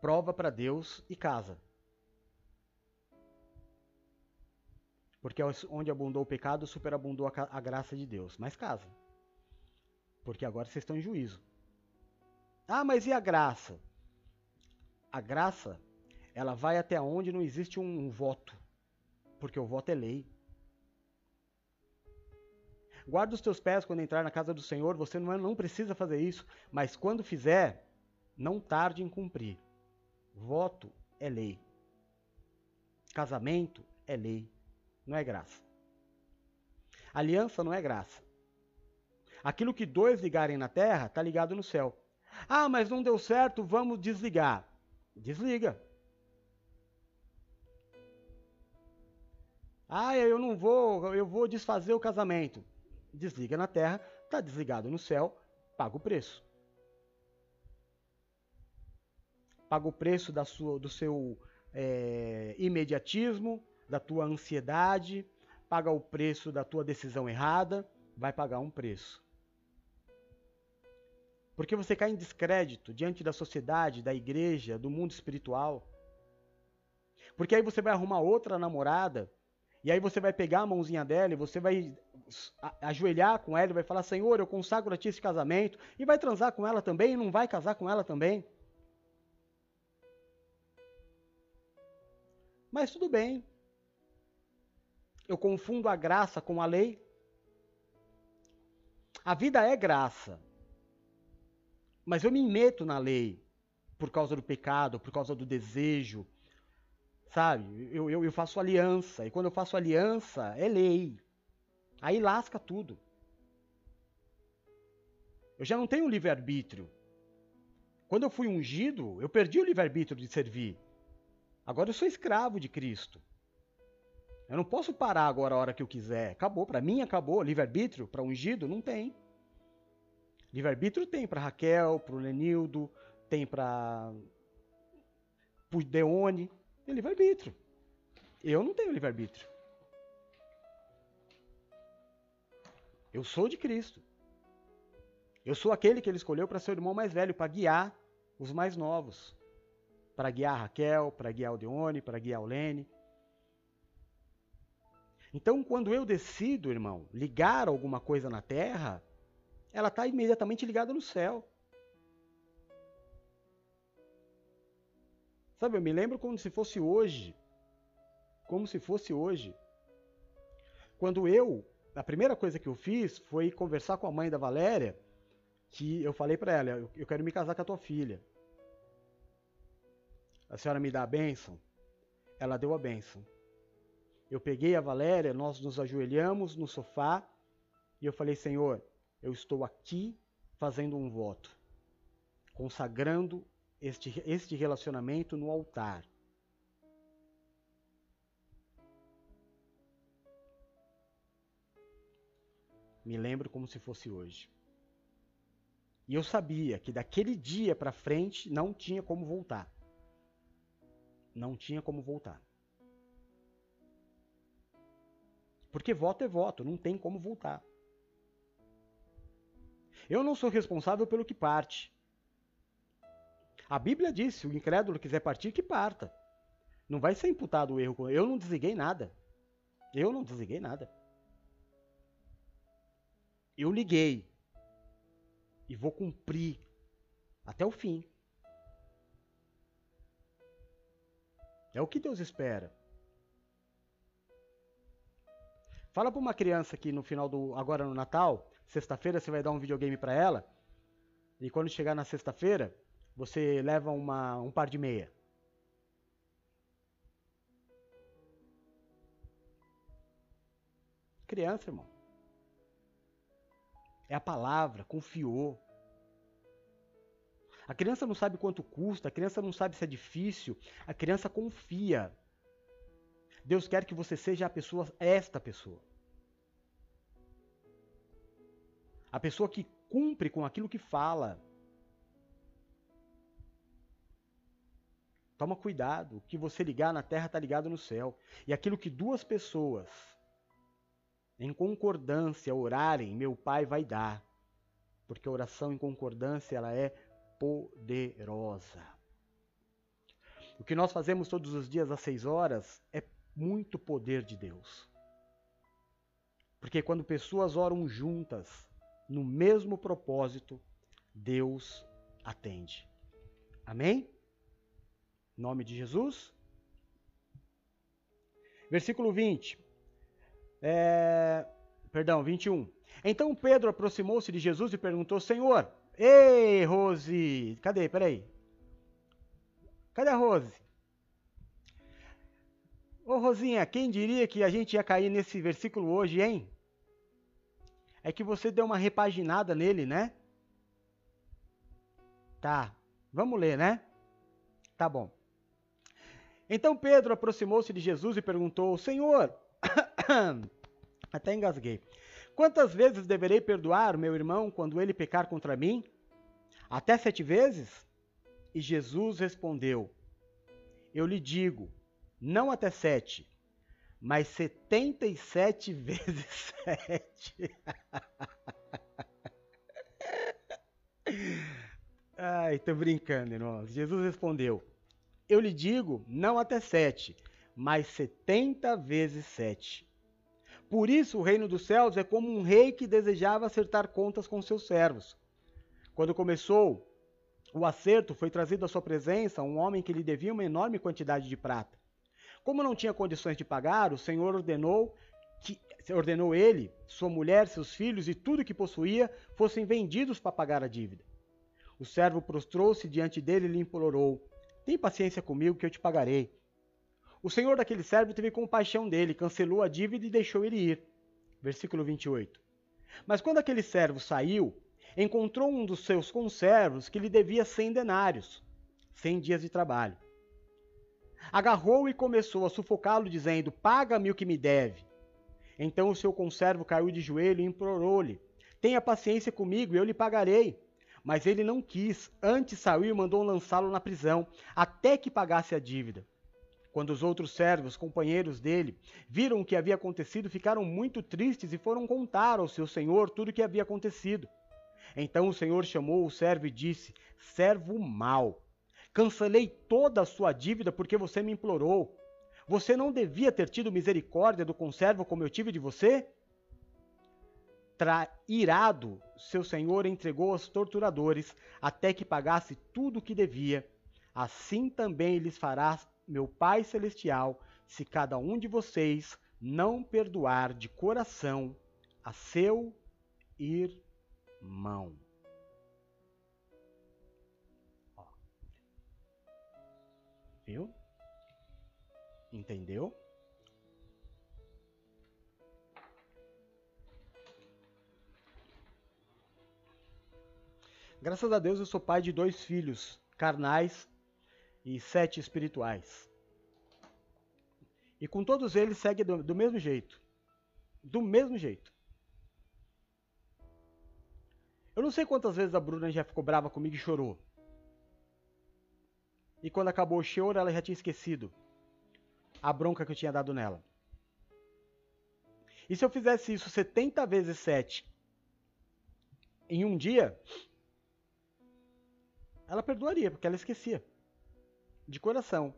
prova para Deus e casa. Porque onde abundou o pecado, superabundou a graça de Deus. Mas casa. Porque agora vocês estão em juízo. Ah, mas e a graça? A graça, ela vai até onde não existe um voto. Porque o voto é lei. Guarda os teus pés quando entrar na casa do Senhor. Você não precisa fazer isso, mas quando fizer, não tarde em cumprir. Voto é lei. Casamento é lei, não é graça. Aliança não é graça. Aquilo que dois ligarem na terra, está ligado no céu. Ah, mas não deu certo, vamos desligar. Desliga. Ah, eu vou desfazer o casamento. Desliga na terra, está desligado no céu, paga o preço. Paga o preço do seu imediatismo, da tua ansiedade, paga o preço da tua decisão errada, vai pagar um preço. Porque você cai em descrédito diante da sociedade, da igreja, do mundo espiritual. Porque aí você vai arrumar outra namorada, e aí você vai pegar a mãozinha dela e você vai ajoelhar com ela e vai falar: Senhor, eu consagro a ti esse casamento, e vai transar com ela também e não vai casar com ela também. Mas tudo bem. Eu confundo a graça com a lei. A vida é graça. Mas eu me meto na lei por causa do pecado, por causa do desejo, sabe? Eu faço aliança, e quando eu faço aliança, é lei. Aí lasca tudo. Eu já não tenho livre-arbítrio. Quando eu fui ungido, eu perdi o livre-arbítrio de servir. Agora eu sou escravo de Cristo. Eu não posso parar agora a hora que eu quiser. Acabou, para mim acabou. Livre-arbítrio, para ungido, não tem. Livre-arbítrio tem para Raquel, para o Lenildo, tem para o Deone. Tem livre-arbítrio. Eu não tenho livre-arbítrio. Eu sou de Cristo. Eu sou aquele que ele escolheu para ser o irmão mais velho, para guiar os mais novos. Para guiar a Raquel, para guiar o Deone, para guiar a Olene. Então, quando eu decido, irmão, ligar alguma coisa na terra, ela está imediatamente ligada no céu. Sabe, eu me lembro como se fosse hoje. A primeira coisa que eu fiz foi conversar com a mãe da Valéria, que eu falei para ela: eu quero me casar com a tua filha. A senhora me dá a bênção? Ela deu a bênção. Eu peguei a Valéria, nós nos ajoelhamos no sofá e eu falei: Senhor, eu estou aqui fazendo um voto, consagrando este relacionamento no altar. Me lembro como se fosse hoje. E eu sabia que daquele dia para frente não tinha como voltar. Não tinha como voltar. Porque voto é voto, não tem como voltar. Eu não sou responsável pelo que parte. A Bíblia diz: se o incrédulo quiser partir, que parta. Não vai ser imputado o erro. Eu não desliguei nada. Eu não desliguei nada. Eu liguei. E vou cumprir até o fim. É o que Deus espera. Fala para uma criança que agora no Natal, sexta-feira, você vai dar um videogame para ela, e quando chegar na sexta-feira, você leva um par de meia. Criança, irmão. É a palavra, confiou. A criança não sabe quanto custa, a criança não sabe se é difícil, a criança confia. Deus quer que você seja esta pessoa. A pessoa que cumpre com aquilo que fala. Toma cuidado, o que você ligar na terra está ligado no céu. E aquilo que duas pessoas, em concordância, orarem, meu Pai vai dar. Porque a oração em concordância, ela é poderosa. O que nós fazemos todos os dias às 6 horas é muito poder de Deus. Porque quando pessoas oram juntas, no mesmo propósito, Deus atende. Amém? Em nome de Jesus. Versículo 20. Perdão, 21. Então Pedro aproximou-se de Jesus e perguntou: Senhor, ei, Rose, cadê? Peraí. Cadê a Rose? Ô, Rosinha, quem diria que a gente ia cair nesse versículo hoje, hein? É que você deu uma repaginada nele, né? Tá, vamos ler, né? Tá bom. Então Pedro aproximou-se de Jesus e perguntou: Senhor, até engasguei. Quantas vezes deverei perdoar meu irmão quando ele pecar contra mim? Até 7 vezes? E Jesus respondeu: Eu lhe digo, não até 7, mas 77 vezes 7. Ai, tô brincando, irmãos. Jesus respondeu: Eu lhe digo, não até 7, mas 70 vezes 7. Por isso, o reino dos céus é como um rei que desejava acertar contas com seus servos. Quando começou o acerto, foi trazido à sua presença um homem que lhe devia uma enorme quantidade de prata. Como não tinha condições de pagar, o Senhor ordenou ele, sua mulher, seus filhos e tudo que possuía fossem vendidos para pagar a dívida. O servo prostrou-se diante dele e lhe implorou: Tem paciência comigo que eu te pagarei. O senhor daquele servo teve compaixão dele, cancelou a dívida e deixou ele ir. Versículo 28. Mas quando aquele servo saiu, encontrou um dos seus conservos que lhe devia 100 denários, 100 dias de trabalho. Agarrou-o e começou a sufocá-lo, dizendo: Paga-me o que me deve. Então o seu conservo caiu de joelho e implorou-lhe: Tenha paciência comigo e eu lhe pagarei. Mas ele não quis, antes saiu e mandou lançá-lo na prisão, até que pagasse a dívida. Quando os outros servos, companheiros dele, viram o que havia acontecido, ficaram muito tristes e foram contar ao seu senhor tudo o que havia acontecido. Então o senhor chamou o servo e disse: Servo mau, cancelei toda a sua dívida porque você me implorou. Você não devia ter tido misericórdia do conservo como eu tive de você? Irado, seu senhor entregou aos torturadores até que pagasse tudo o que devia. Assim também lhes farás meu Pai Celestial, se cada um de vocês não perdoar de coração a seu irmão. Ó. Viu? Entendeu? Graças a Deus eu sou pai de 2 filhos carnais e 7 espirituais. E com todos eles segue do mesmo jeito. Do mesmo jeito. Eu não sei quantas vezes a Bruna já ficou brava comigo e chorou. E quando acabou o choro, ela já tinha esquecido a bronca que eu tinha dado nela. E se eu fizesse isso 70 vezes 7 em um dia, ela perdoaria, porque ela esquecia. De coração.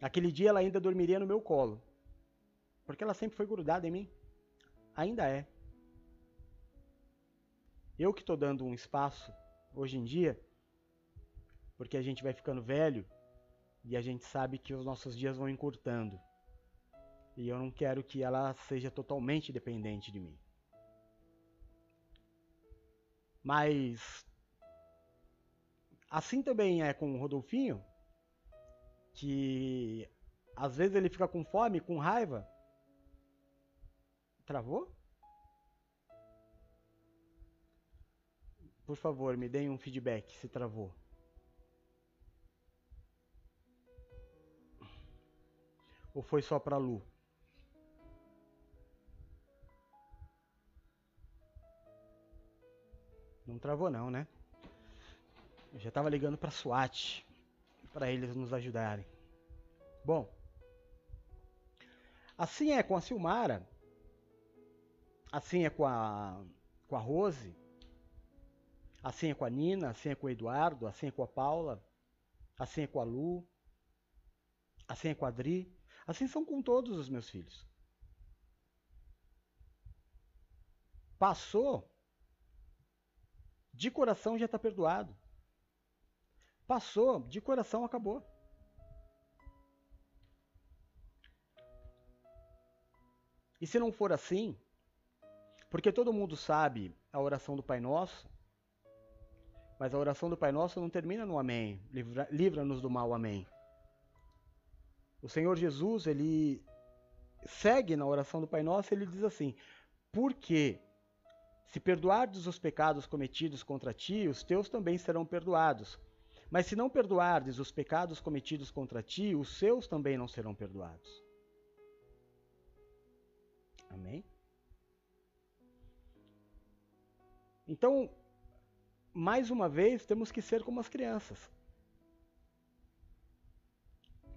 Aquele dia ela ainda dormiria no meu colo. Porque ela sempre foi grudada em mim. Ainda é. Eu que estou dando um espaço hoje em dia, porque a gente vai ficando velho e a gente sabe que os nossos dias vão encurtando. E eu não quero que ela seja totalmente dependente de mim. Mas assim também é com o Rodolfinho, que às vezes ele fica com fome, com raiva. Travou? Por favor, me deem um feedback se travou. Ou foi só pra Lu? Não travou não, né? Eu já tava ligando pra SWAT, para eles nos ajudarem. Bom, assim é com a Silmara, assim é com a Rose, assim é com a Nina, assim é com o Eduardo, assim é com a Paula, assim é com a Lu, assim é com a Adri, assim são com todos os meus filhos. Passou, de coração já está perdoado. Passou, de coração acabou. E se não for assim, Porque todo mundo sabe a oração do Pai Nosso, mas a oração do Pai Nosso não termina no amém. Livra-nos do mal, amém. O Senhor Jesus, ele segue na oração do Pai Nosso, ele diz assim: porque se perdoardes os pecados cometidos contra ti, os teus também serão perdoados. Mas se não perdoardes os pecados cometidos contra ti, os seus também não serão perdoados. Amém? Então, mais uma vez, temos que ser como as crianças,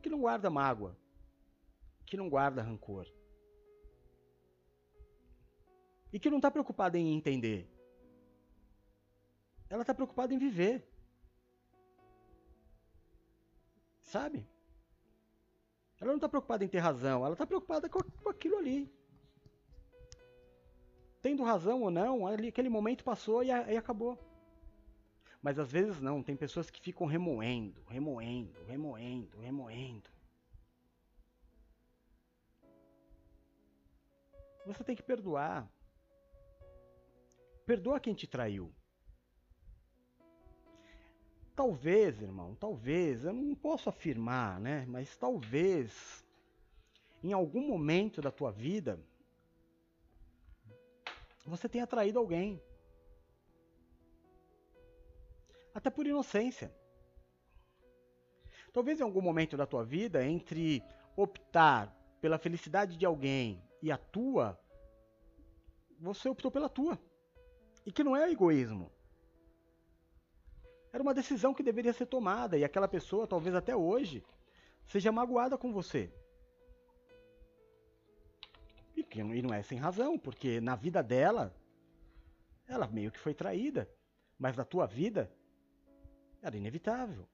que não guarda mágoa, que não guarda rancor, e que não está preocupada em entender. Ela está preocupada em viver. Sabe? Ela não está preocupada em ter razão, ela está preocupada com aquilo ali. Tendo razão ou não, aquele momento passou e acabou. Mas às vezes não, tem pessoas que ficam remoendo. Você tem que perdoar. Perdoa quem te traiu. Talvez, irmão, talvez, eu não posso afirmar, né? Mas talvez, em algum momento da tua vida, você tenha traído alguém. Até por inocência. Talvez em algum momento da tua vida, entre optar pela felicidade de alguém e a tua, você optou pela tua. E que não é egoísmo. Era uma decisão que deveria ser tomada, e aquela pessoa, talvez até hoje, seja magoada com você. E não é sem razão, porque na vida dela, ela meio que foi traída, mas na tua vida, era inevitável.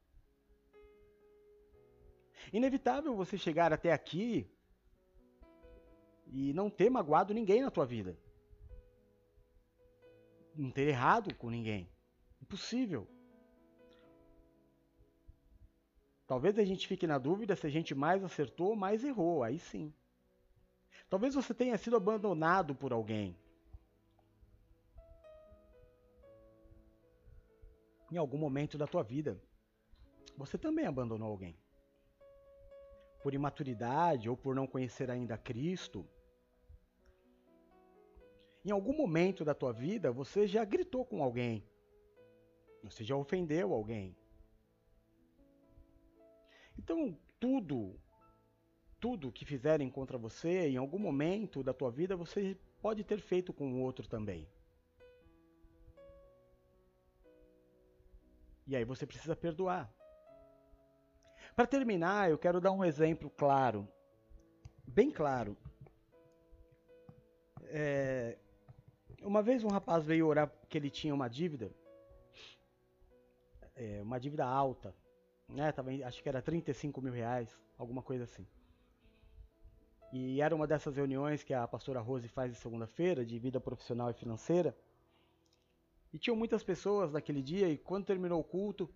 Inevitável você chegar até aqui e não ter magoado ninguém na tua vida. Não ter errado com ninguém. Impossível. Talvez a gente fique na dúvida se a gente mais acertou ou mais errou, aí sim. Talvez você tenha sido abandonado por alguém. Em algum momento da tua vida, você também abandonou alguém. Por imaturidade ou por não conhecer ainda Cristo. Em algum momento da tua vida, você já gritou com alguém. Você já ofendeu alguém. Então, tudo que fizerem contra você, em algum momento da tua vida, você pode ter feito com o outro também. E aí você precisa perdoar. Para terminar, eu quero dar um exemplo claro, bem claro. Uma vez um rapaz veio orar porque ele tinha uma dívida, uma dívida alta. Né, acho que era 35 mil reais, alguma coisa assim. E era uma dessas reuniões que a pastora Rose faz de segunda-feira, de vida profissional e financeira. E tinham muitas pessoas naquele dia, e quando terminou o culto,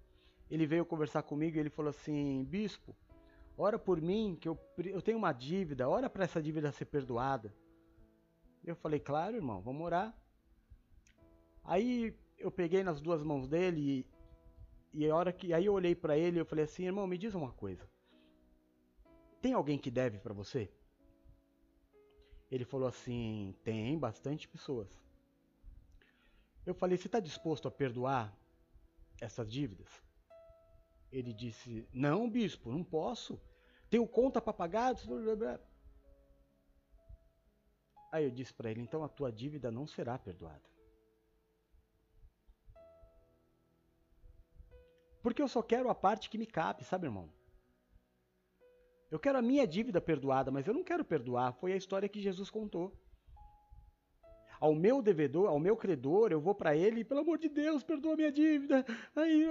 ele veio conversar comigo e ele falou assim: bispo, ora por mim, que eu tenho uma dívida, ora para essa dívida ser perdoada. Eu falei: claro, irmão, vamos orar. Aí eu peguei nas duas mãos dele e a hora que aí eu olhei para ele, eu falei assim: irmão, me diz uma coisa. Tem alguém que deve para você? Ele falou assim: tem bastante pessoas. Eu falei: você está disposto a perdoar essas dívidas? Ele disse: não, bispo, não posso. Tenho conta para pagar. Aí eu disse para ele: então a tua dívida não será perdoada. Porque eu só quero a parte que me cabe, sabe, irmão? Eu quero a minha dívida perdoada, mas eu não quero perdoar. Foi a história que Jesus contou. Ao meu devedor, ao meu credor, eu vou para ele e, pelo amor de Deus, perdoa a minha dívida. Aí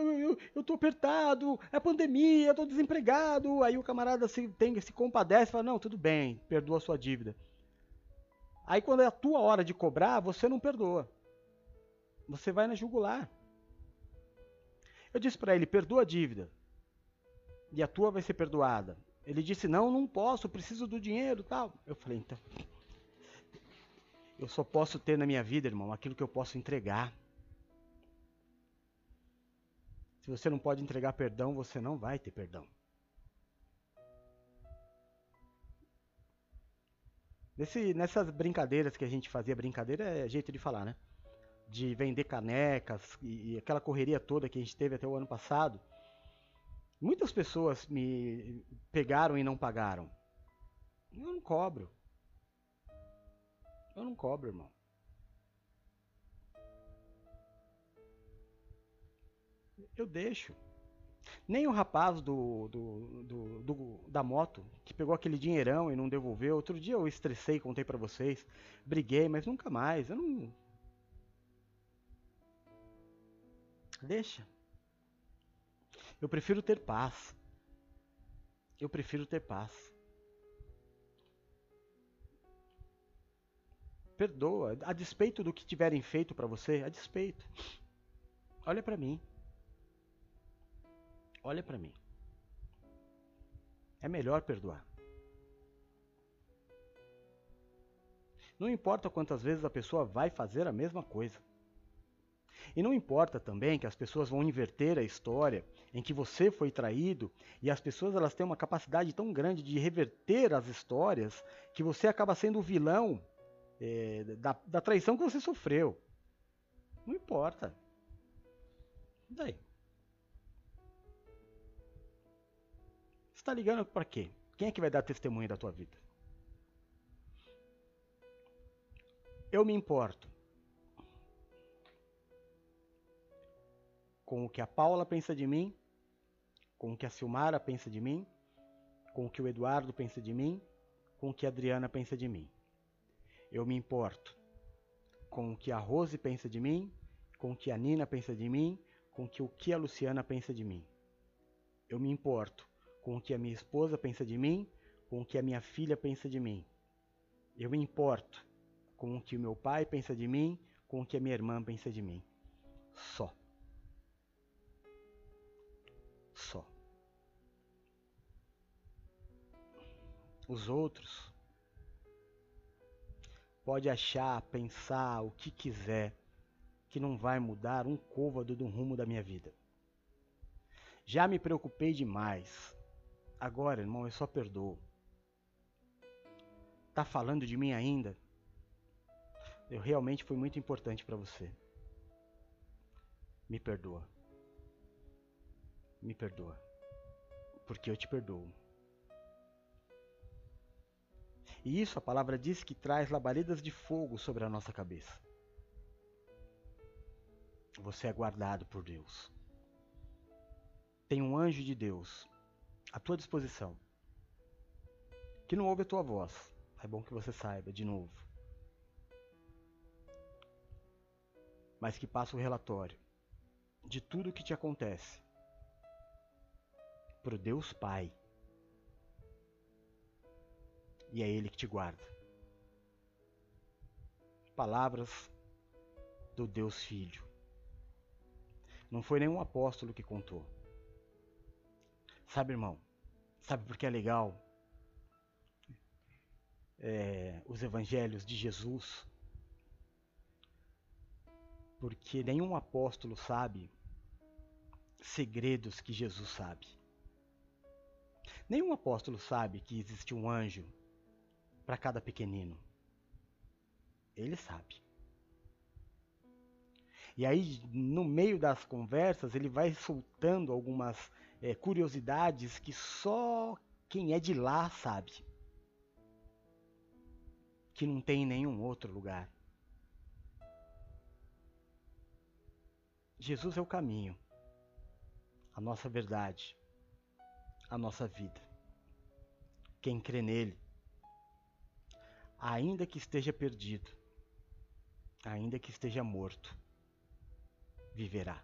eu tô apertado, é pandemia, eu tô desempregado. Aí o camarada se compadece e fala: não, tudo bem, perdoa a sua dívida. Aí quando é a tua hora de cobrar, você não perdoa. Você vai na jugular. Eu disse para ele: perdoa a dívida e a tua vai ser perdoada. Ele disse: não, não posso, preciso do dinheiro, tal. Eu falei: então. Eu só posso ter na minha vida, irmão, aquilo que eu posso entregar. Se você não pode entregar perdão, você não vai ter perdão. Nessas brincadeiras que a gente fazia, brincadeira é jeito de falar, né? De vender canecas e aquela correria toda que a gente teve até o ano passado. Muitas pessoas me pegaram e não pagaram. Eu não cobro. Eu não cobro, irmão. Eu deixo. Nem o rapaz da moto, que pegou aquele dinheirão e não devolveu. Outro dia eu estressei, contei pra vocês. Briguei, mas nunca mais. Eu não... Deixa. Eu prefiro ter paz. Eu prefiro ter paz. Perdoa. A despeito do que tiverem feito pra você, a despeito. Olha pra mim. Olha pra mim. É melhor perdoar. Não importa quantas vezes a pessoa vai fazer a mesma coisa. E não importa também que as pessoas vão inverter a história em que você foi traído, e as pessoas elas têm uma capacidade tão grande de reverter as histórias que você acaba sendo o vilão da traição que você sofreu. Não importa. E daí? Você está ligando para quê? Quem é que vai dar testemunho da tua vida? Eu me importo com o que a Paula pensa de mim, com o que a Silmara pensa de mim, com o que o Eduardo pensa de mim, com o que a Adriana pensa de mim. Eu me importo com o que a Rose pensa de mim, com o que a Nina pensa de mim, com o que a Luciana pensa de mim. Eu me importo com o que a minha esposa pensa de mim, com o que a minha filha pensa de mim. Eu me importo com o que o meu pai pensa de mim, com o que a minha irmã pensa de mim. Só. Só. Os outros pode achar, pensar o que quiser, que não vai mudar um côvado do rumo da minha vida. Já me preocupei demais. Agora, irmão, eu só perdoo. Tá falando de mim ainda? Eu realmente fui muito importante pra você. Me perdoa. Me perdoa. Porque eu te perdoo. E isso a palavra diz que traz labaredas de fogo sobre a nossa cabeça. Você é guardado por Deus. Tem um anjo de Deus à tua disposição, que não ouve a tua voz. É bom que você saiba, de novo. Mas que passa o relatório de tudo o que te acontece pro Deus Pai. E é Ele que te guarda. Palavras do Deus Filho. Não foi nenhum apóstolo que contou. Sabe, irmão, sabe por que é legal os evangelhos de Jesus? Porque nenhum apóstolo sabe segredos que Jesus sabe. Nenhum apóstolo sabe que existe um anjo para cada pequenino. Ele sabe. E aí, no meio das conversas, ele vai soltando algumas curiosidades que só quem é de lá sabe, que não tem em nenhum outro lugar. Jesus é o caminho, a nossa verdade, a nossa vida. Quem crê nele, ainda que esteja perdido, ainda que esteja morto, viverá.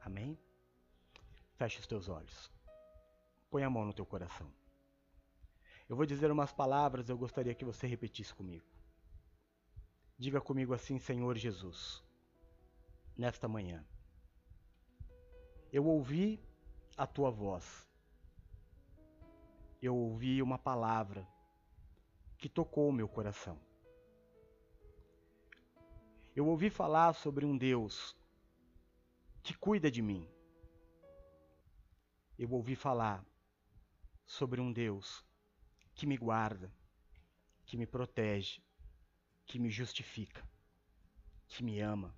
Amém? Feche os teus olhos. Põe a mão no teu coração. Eu vou dizer umas palavras, eu gostaria que você repetisse comigo. Diga comigo assim: Senhor Jesus, nesta manhã, eu ouvi a tua voz. Eu ouvi uma palavra que tocou o meu coração. Eu ouvi falar sobre um Deus que cuida de mim. Eu ouvi falar sobre um Deus que me guarda, que me protege, que me justifica, que me ama.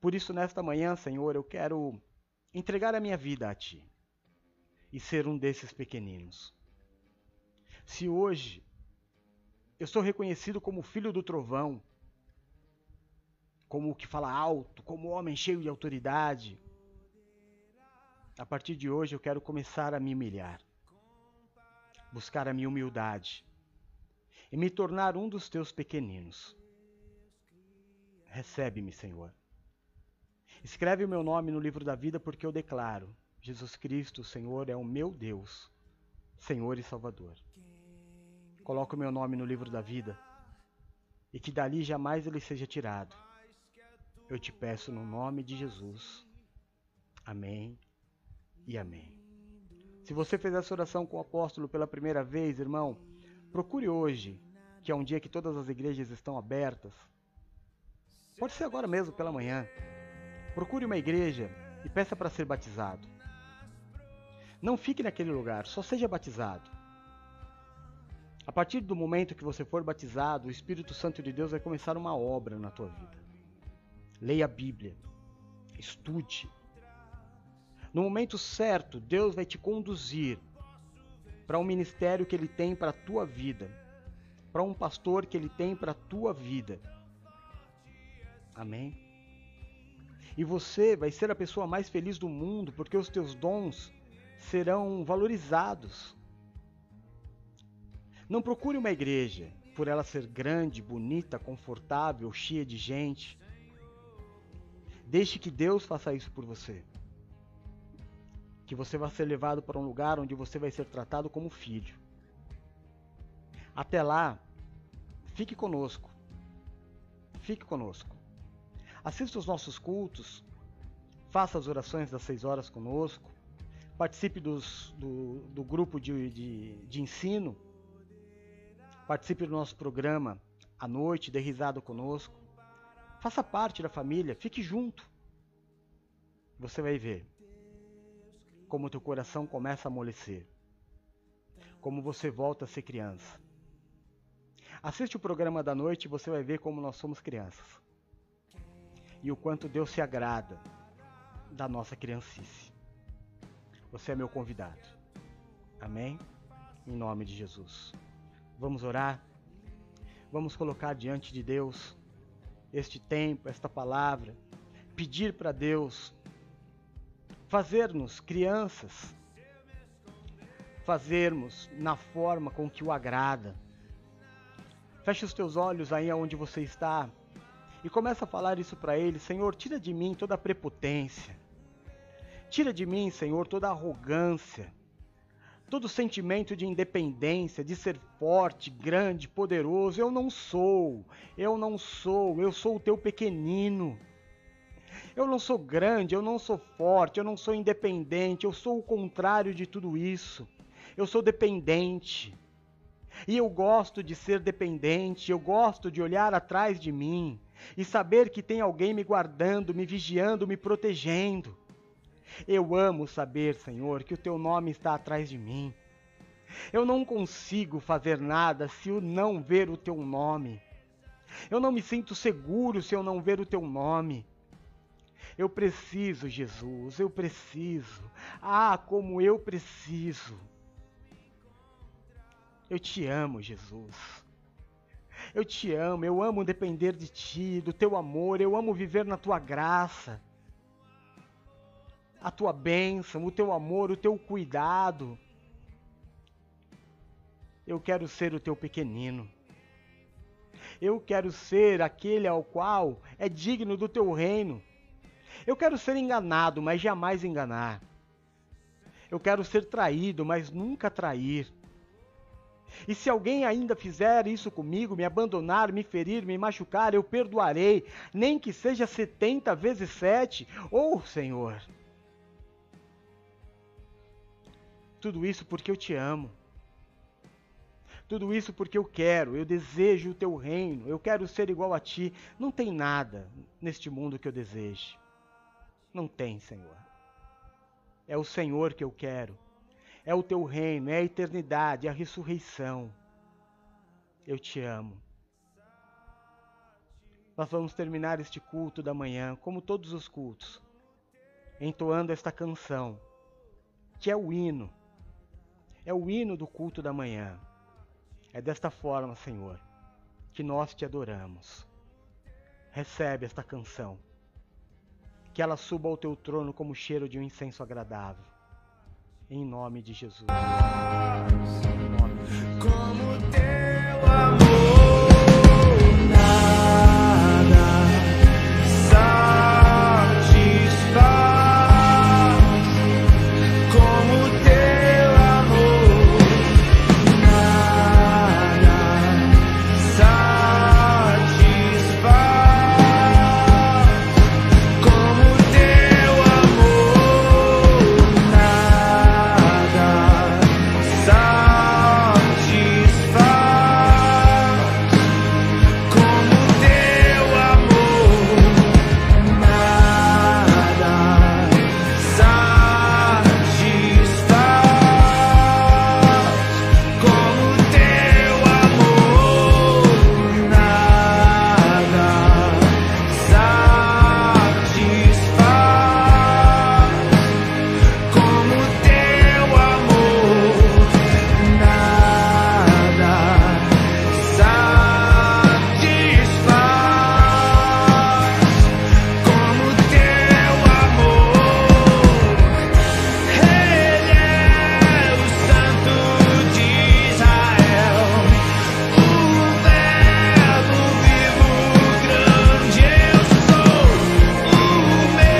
Por isso, nesta manhã, Senhor, eu quero entregar a minha vida a Ti e ser um desses pequeninos. Se hoje eu sou reconhecido como filho do trovão, como o que fala alto, como homem cheio de autoridade, a partir de hoje eu quero começar a me humilhar, buscar a minha humildade e me tornar um dos Teus pequeninos. Recebe-me, Senhor. Escreve o meu nome no livro da vida, porque eu declaro: Jesus Cristo, Senhor, é o meu Deus, Senhor e Salvador. Coloca o meu nome no livro da vida e que dali jamais ele seja tirado. Eu te peço no nome de Jesus. Amém e amém. Se você fez essa oração com o apóstolo pela primeira vez, irmão, procure hoje, que é um dia que todas as igrejas estão abertas. Pode ser agora mesmo, pela manhã. Procure uma igreja e peça para ser batizado. Não fique naquele lugar, só seja batizado. A partir do momento que você for batizado, o Espírito Santo de Deus vai começar uma obra na tua vida. Leia a Bíblia, estude. No momento certo, Deus vai te conduzir para um ministério que Ele tem para a tua vida, para um pastor que Ele tem para a tua vida. Amém? E você vai ser a pessoa mais feliz do mundo, porque os teus dons serão valorizados. Não procure uma igreja por ela ser grande, bonita, confortável, cheia de gente. Deixe que Deus faça isso por você. Que você vai ser levado para um lugar onde você vai ser tratado como filho. Até lá, fique conosco. Fique conosco. Assista os nossos cultos. Faça as orações das 6 horas conosco. Participe do grupo de ensino. Participe do nosso programa à noite, dê risada conosco. Faça parte da família, fique junto. Você vai ver como teu coração começa a amolecer, como você volta a ser criança. Assiste o programa da noite e você vai ver como nós somos crianças. E o quanto Deus se agrada da nossa criancice. Você é meu convidado. Amém? Em nome de Jesus. Vamos orar? Vamos colocar diante de Deus este tempo, esta palavra. Pedir para Deus fazer-nos crianças, fazermos na forma com que o agrada. Feche os teus olhos aí onde você está e começa a falar isso para Ele. Senhor, tira de mim toda a prepotência, tira de mim, Senhor, toda a arrogância, todo o sentimento de independência, de ser forte, grande, poderoso. Eu não sou, eu sou o Teu pequenino. Eu não sou grande, eu não sou forte, eu não sou independente, eu sou o contrário de tudo isso. Eu sou dependente. E eu gosto de ser dependente, eu gosto de olhar atrás de mim e saber que tem alguém me guardando, me vigiando, me protegendo. Eu amo saber, Senhor, que o Teu nome está atrás de mim. Eu não consigo fazer nada se eu não ver o Teu nome. Eu não me sinto seguro se eu não ver o Teu nome. Eu preciso, Jesus, eu preciso. Ah, como eu preciso. Eu Te amo, Jesus. Eu Te amo, eu amo depender de Ti, do Teu amor. Eu amo viver na Tua graça. A Tua bênção, o Teu amor, o Teu cuidado. Eu quero ser o Teu pequenino. Eu quero ser aquele ao qual é digno do Teu reino. Eu quero ser enganado, mas jamais enganar. Eu quero ser traído, mas nunca trair. E se alguém ainda fizer isso comigo, me abandonar, me ferir, me machucar, eu perdoarei, nem que seja 70 vezes 7. Oh, Senhor! Tudo isso porque eu Te amo. Tudo isso porque eu quero, eu desejo o teu reino, eu quero ser igual a ti. Não tem nada neste mundo que eu deseje. Não tem, Senhor. É o Senhor que eu quero. É o teu reino, é a eternidade, é a ressurreição. Eu te amo. Nós vamos terminar este culto da manhã, como todos os cultos, entoando esta canção, que é o hino do culto da manhã. É desta forma, Senhor, que nós te adoramos. Recebe esta canção. Que ela suba ao teu trono como o cheiro de um incenso agradável. Em nome de Jesus. Como teu amor nada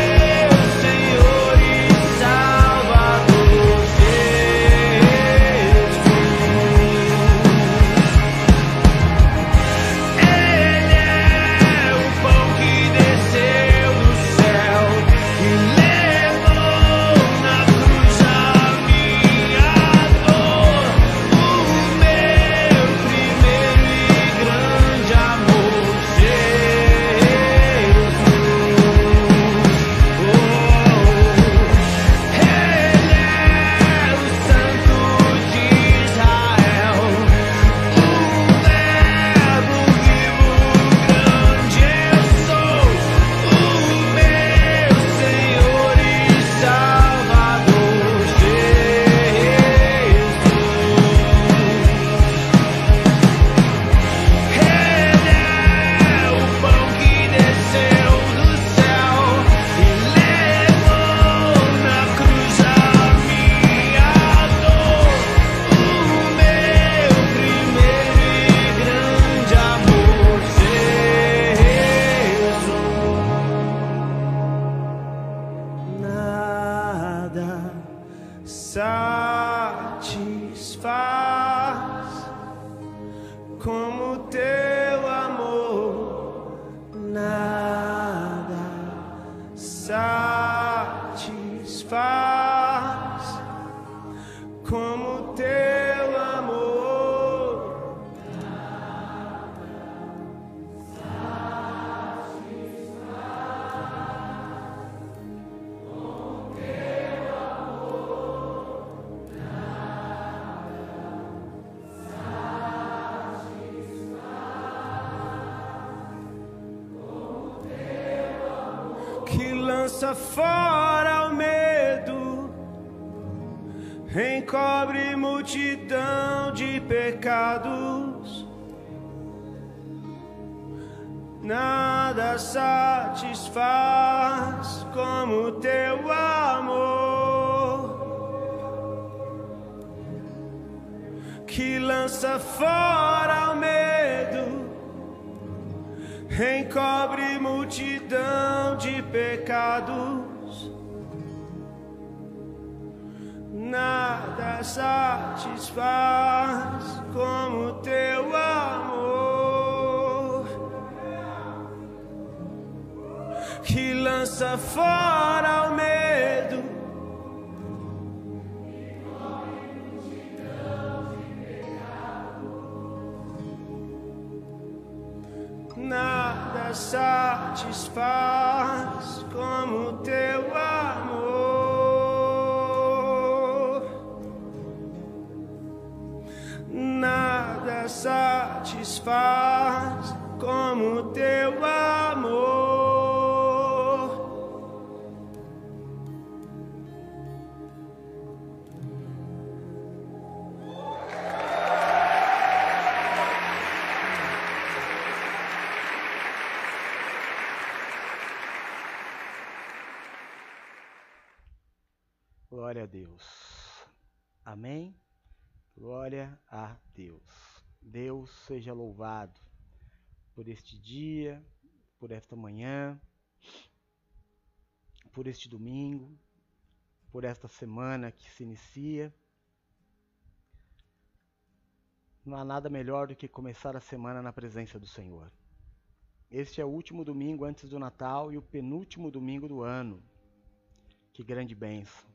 satisfaz. Lança fora o medo, encobre multidão de pecados. Nada satisfaz como teu amor, que lança fora o medo, encobre multidão de pecados. Nada satisfaz como teu amor, que lança fora o medo, encobre multidão de pecados. satisfaz como teu amor. Nada satisfaz como teu amor. Glória a Deus. Amém? Glória a Deus. Deus seja louvado por este dia, por esta manhã, por este domingo, por esta semana que se inicia. Não há nada melhor do que começar a semana na presença do Senhor. Este é o último domingo antes do Natal e o penúltimo domingo do ano. Que grande bênção!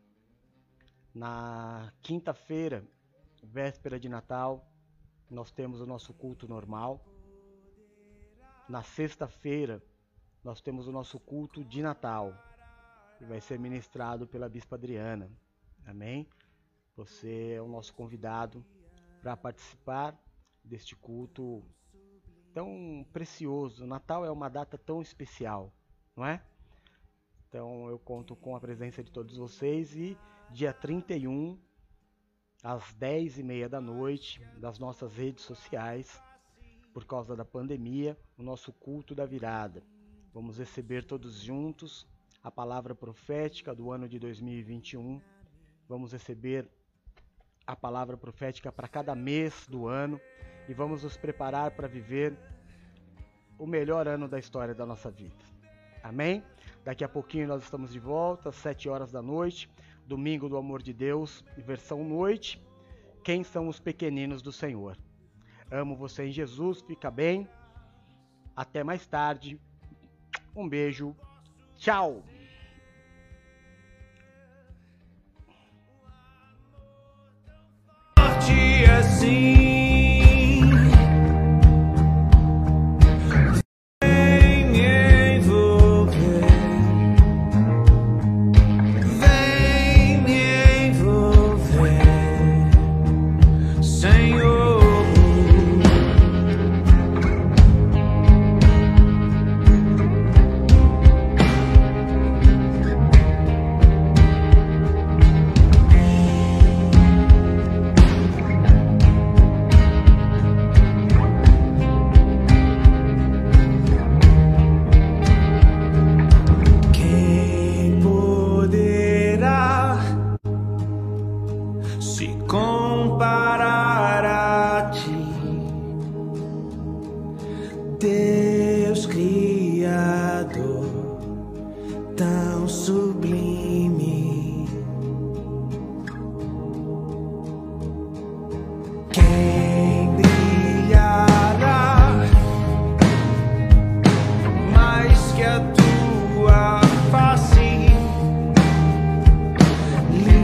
Na quinta-feira, véspera de Natal, nós temos o nosso culto normal. Na sexta-feira, nós temos o nosso culto de Natal, que vai ser ministrado pela Bispa Adriana. Amém? Você é o nosso convidado para participar deste culto tão precioso. Natal é uma data tão especial, não é? Então, eu conto com a presença de todos vocês e dia 31, às 10h30 da noite, das nossas redes sociais, por causa da pandemia, o nosso culto da virada. Vamos receber todos juntos a palavra profética do ano de 2021. Vamos receber a palavra profética para cada mês do ano e vamos nos preparar para viver o melhor ano da história da nossa vida. Amém? Daqui a pouquinho nós estamos de volta, às 7 horas da noite, Domingo do Amor de Deus, versão noite. Quem são os pequeninos do Senhor? Amo você em Jesus, fica bem. Até mais tarde. Um beijo. Tchau. Deus cria.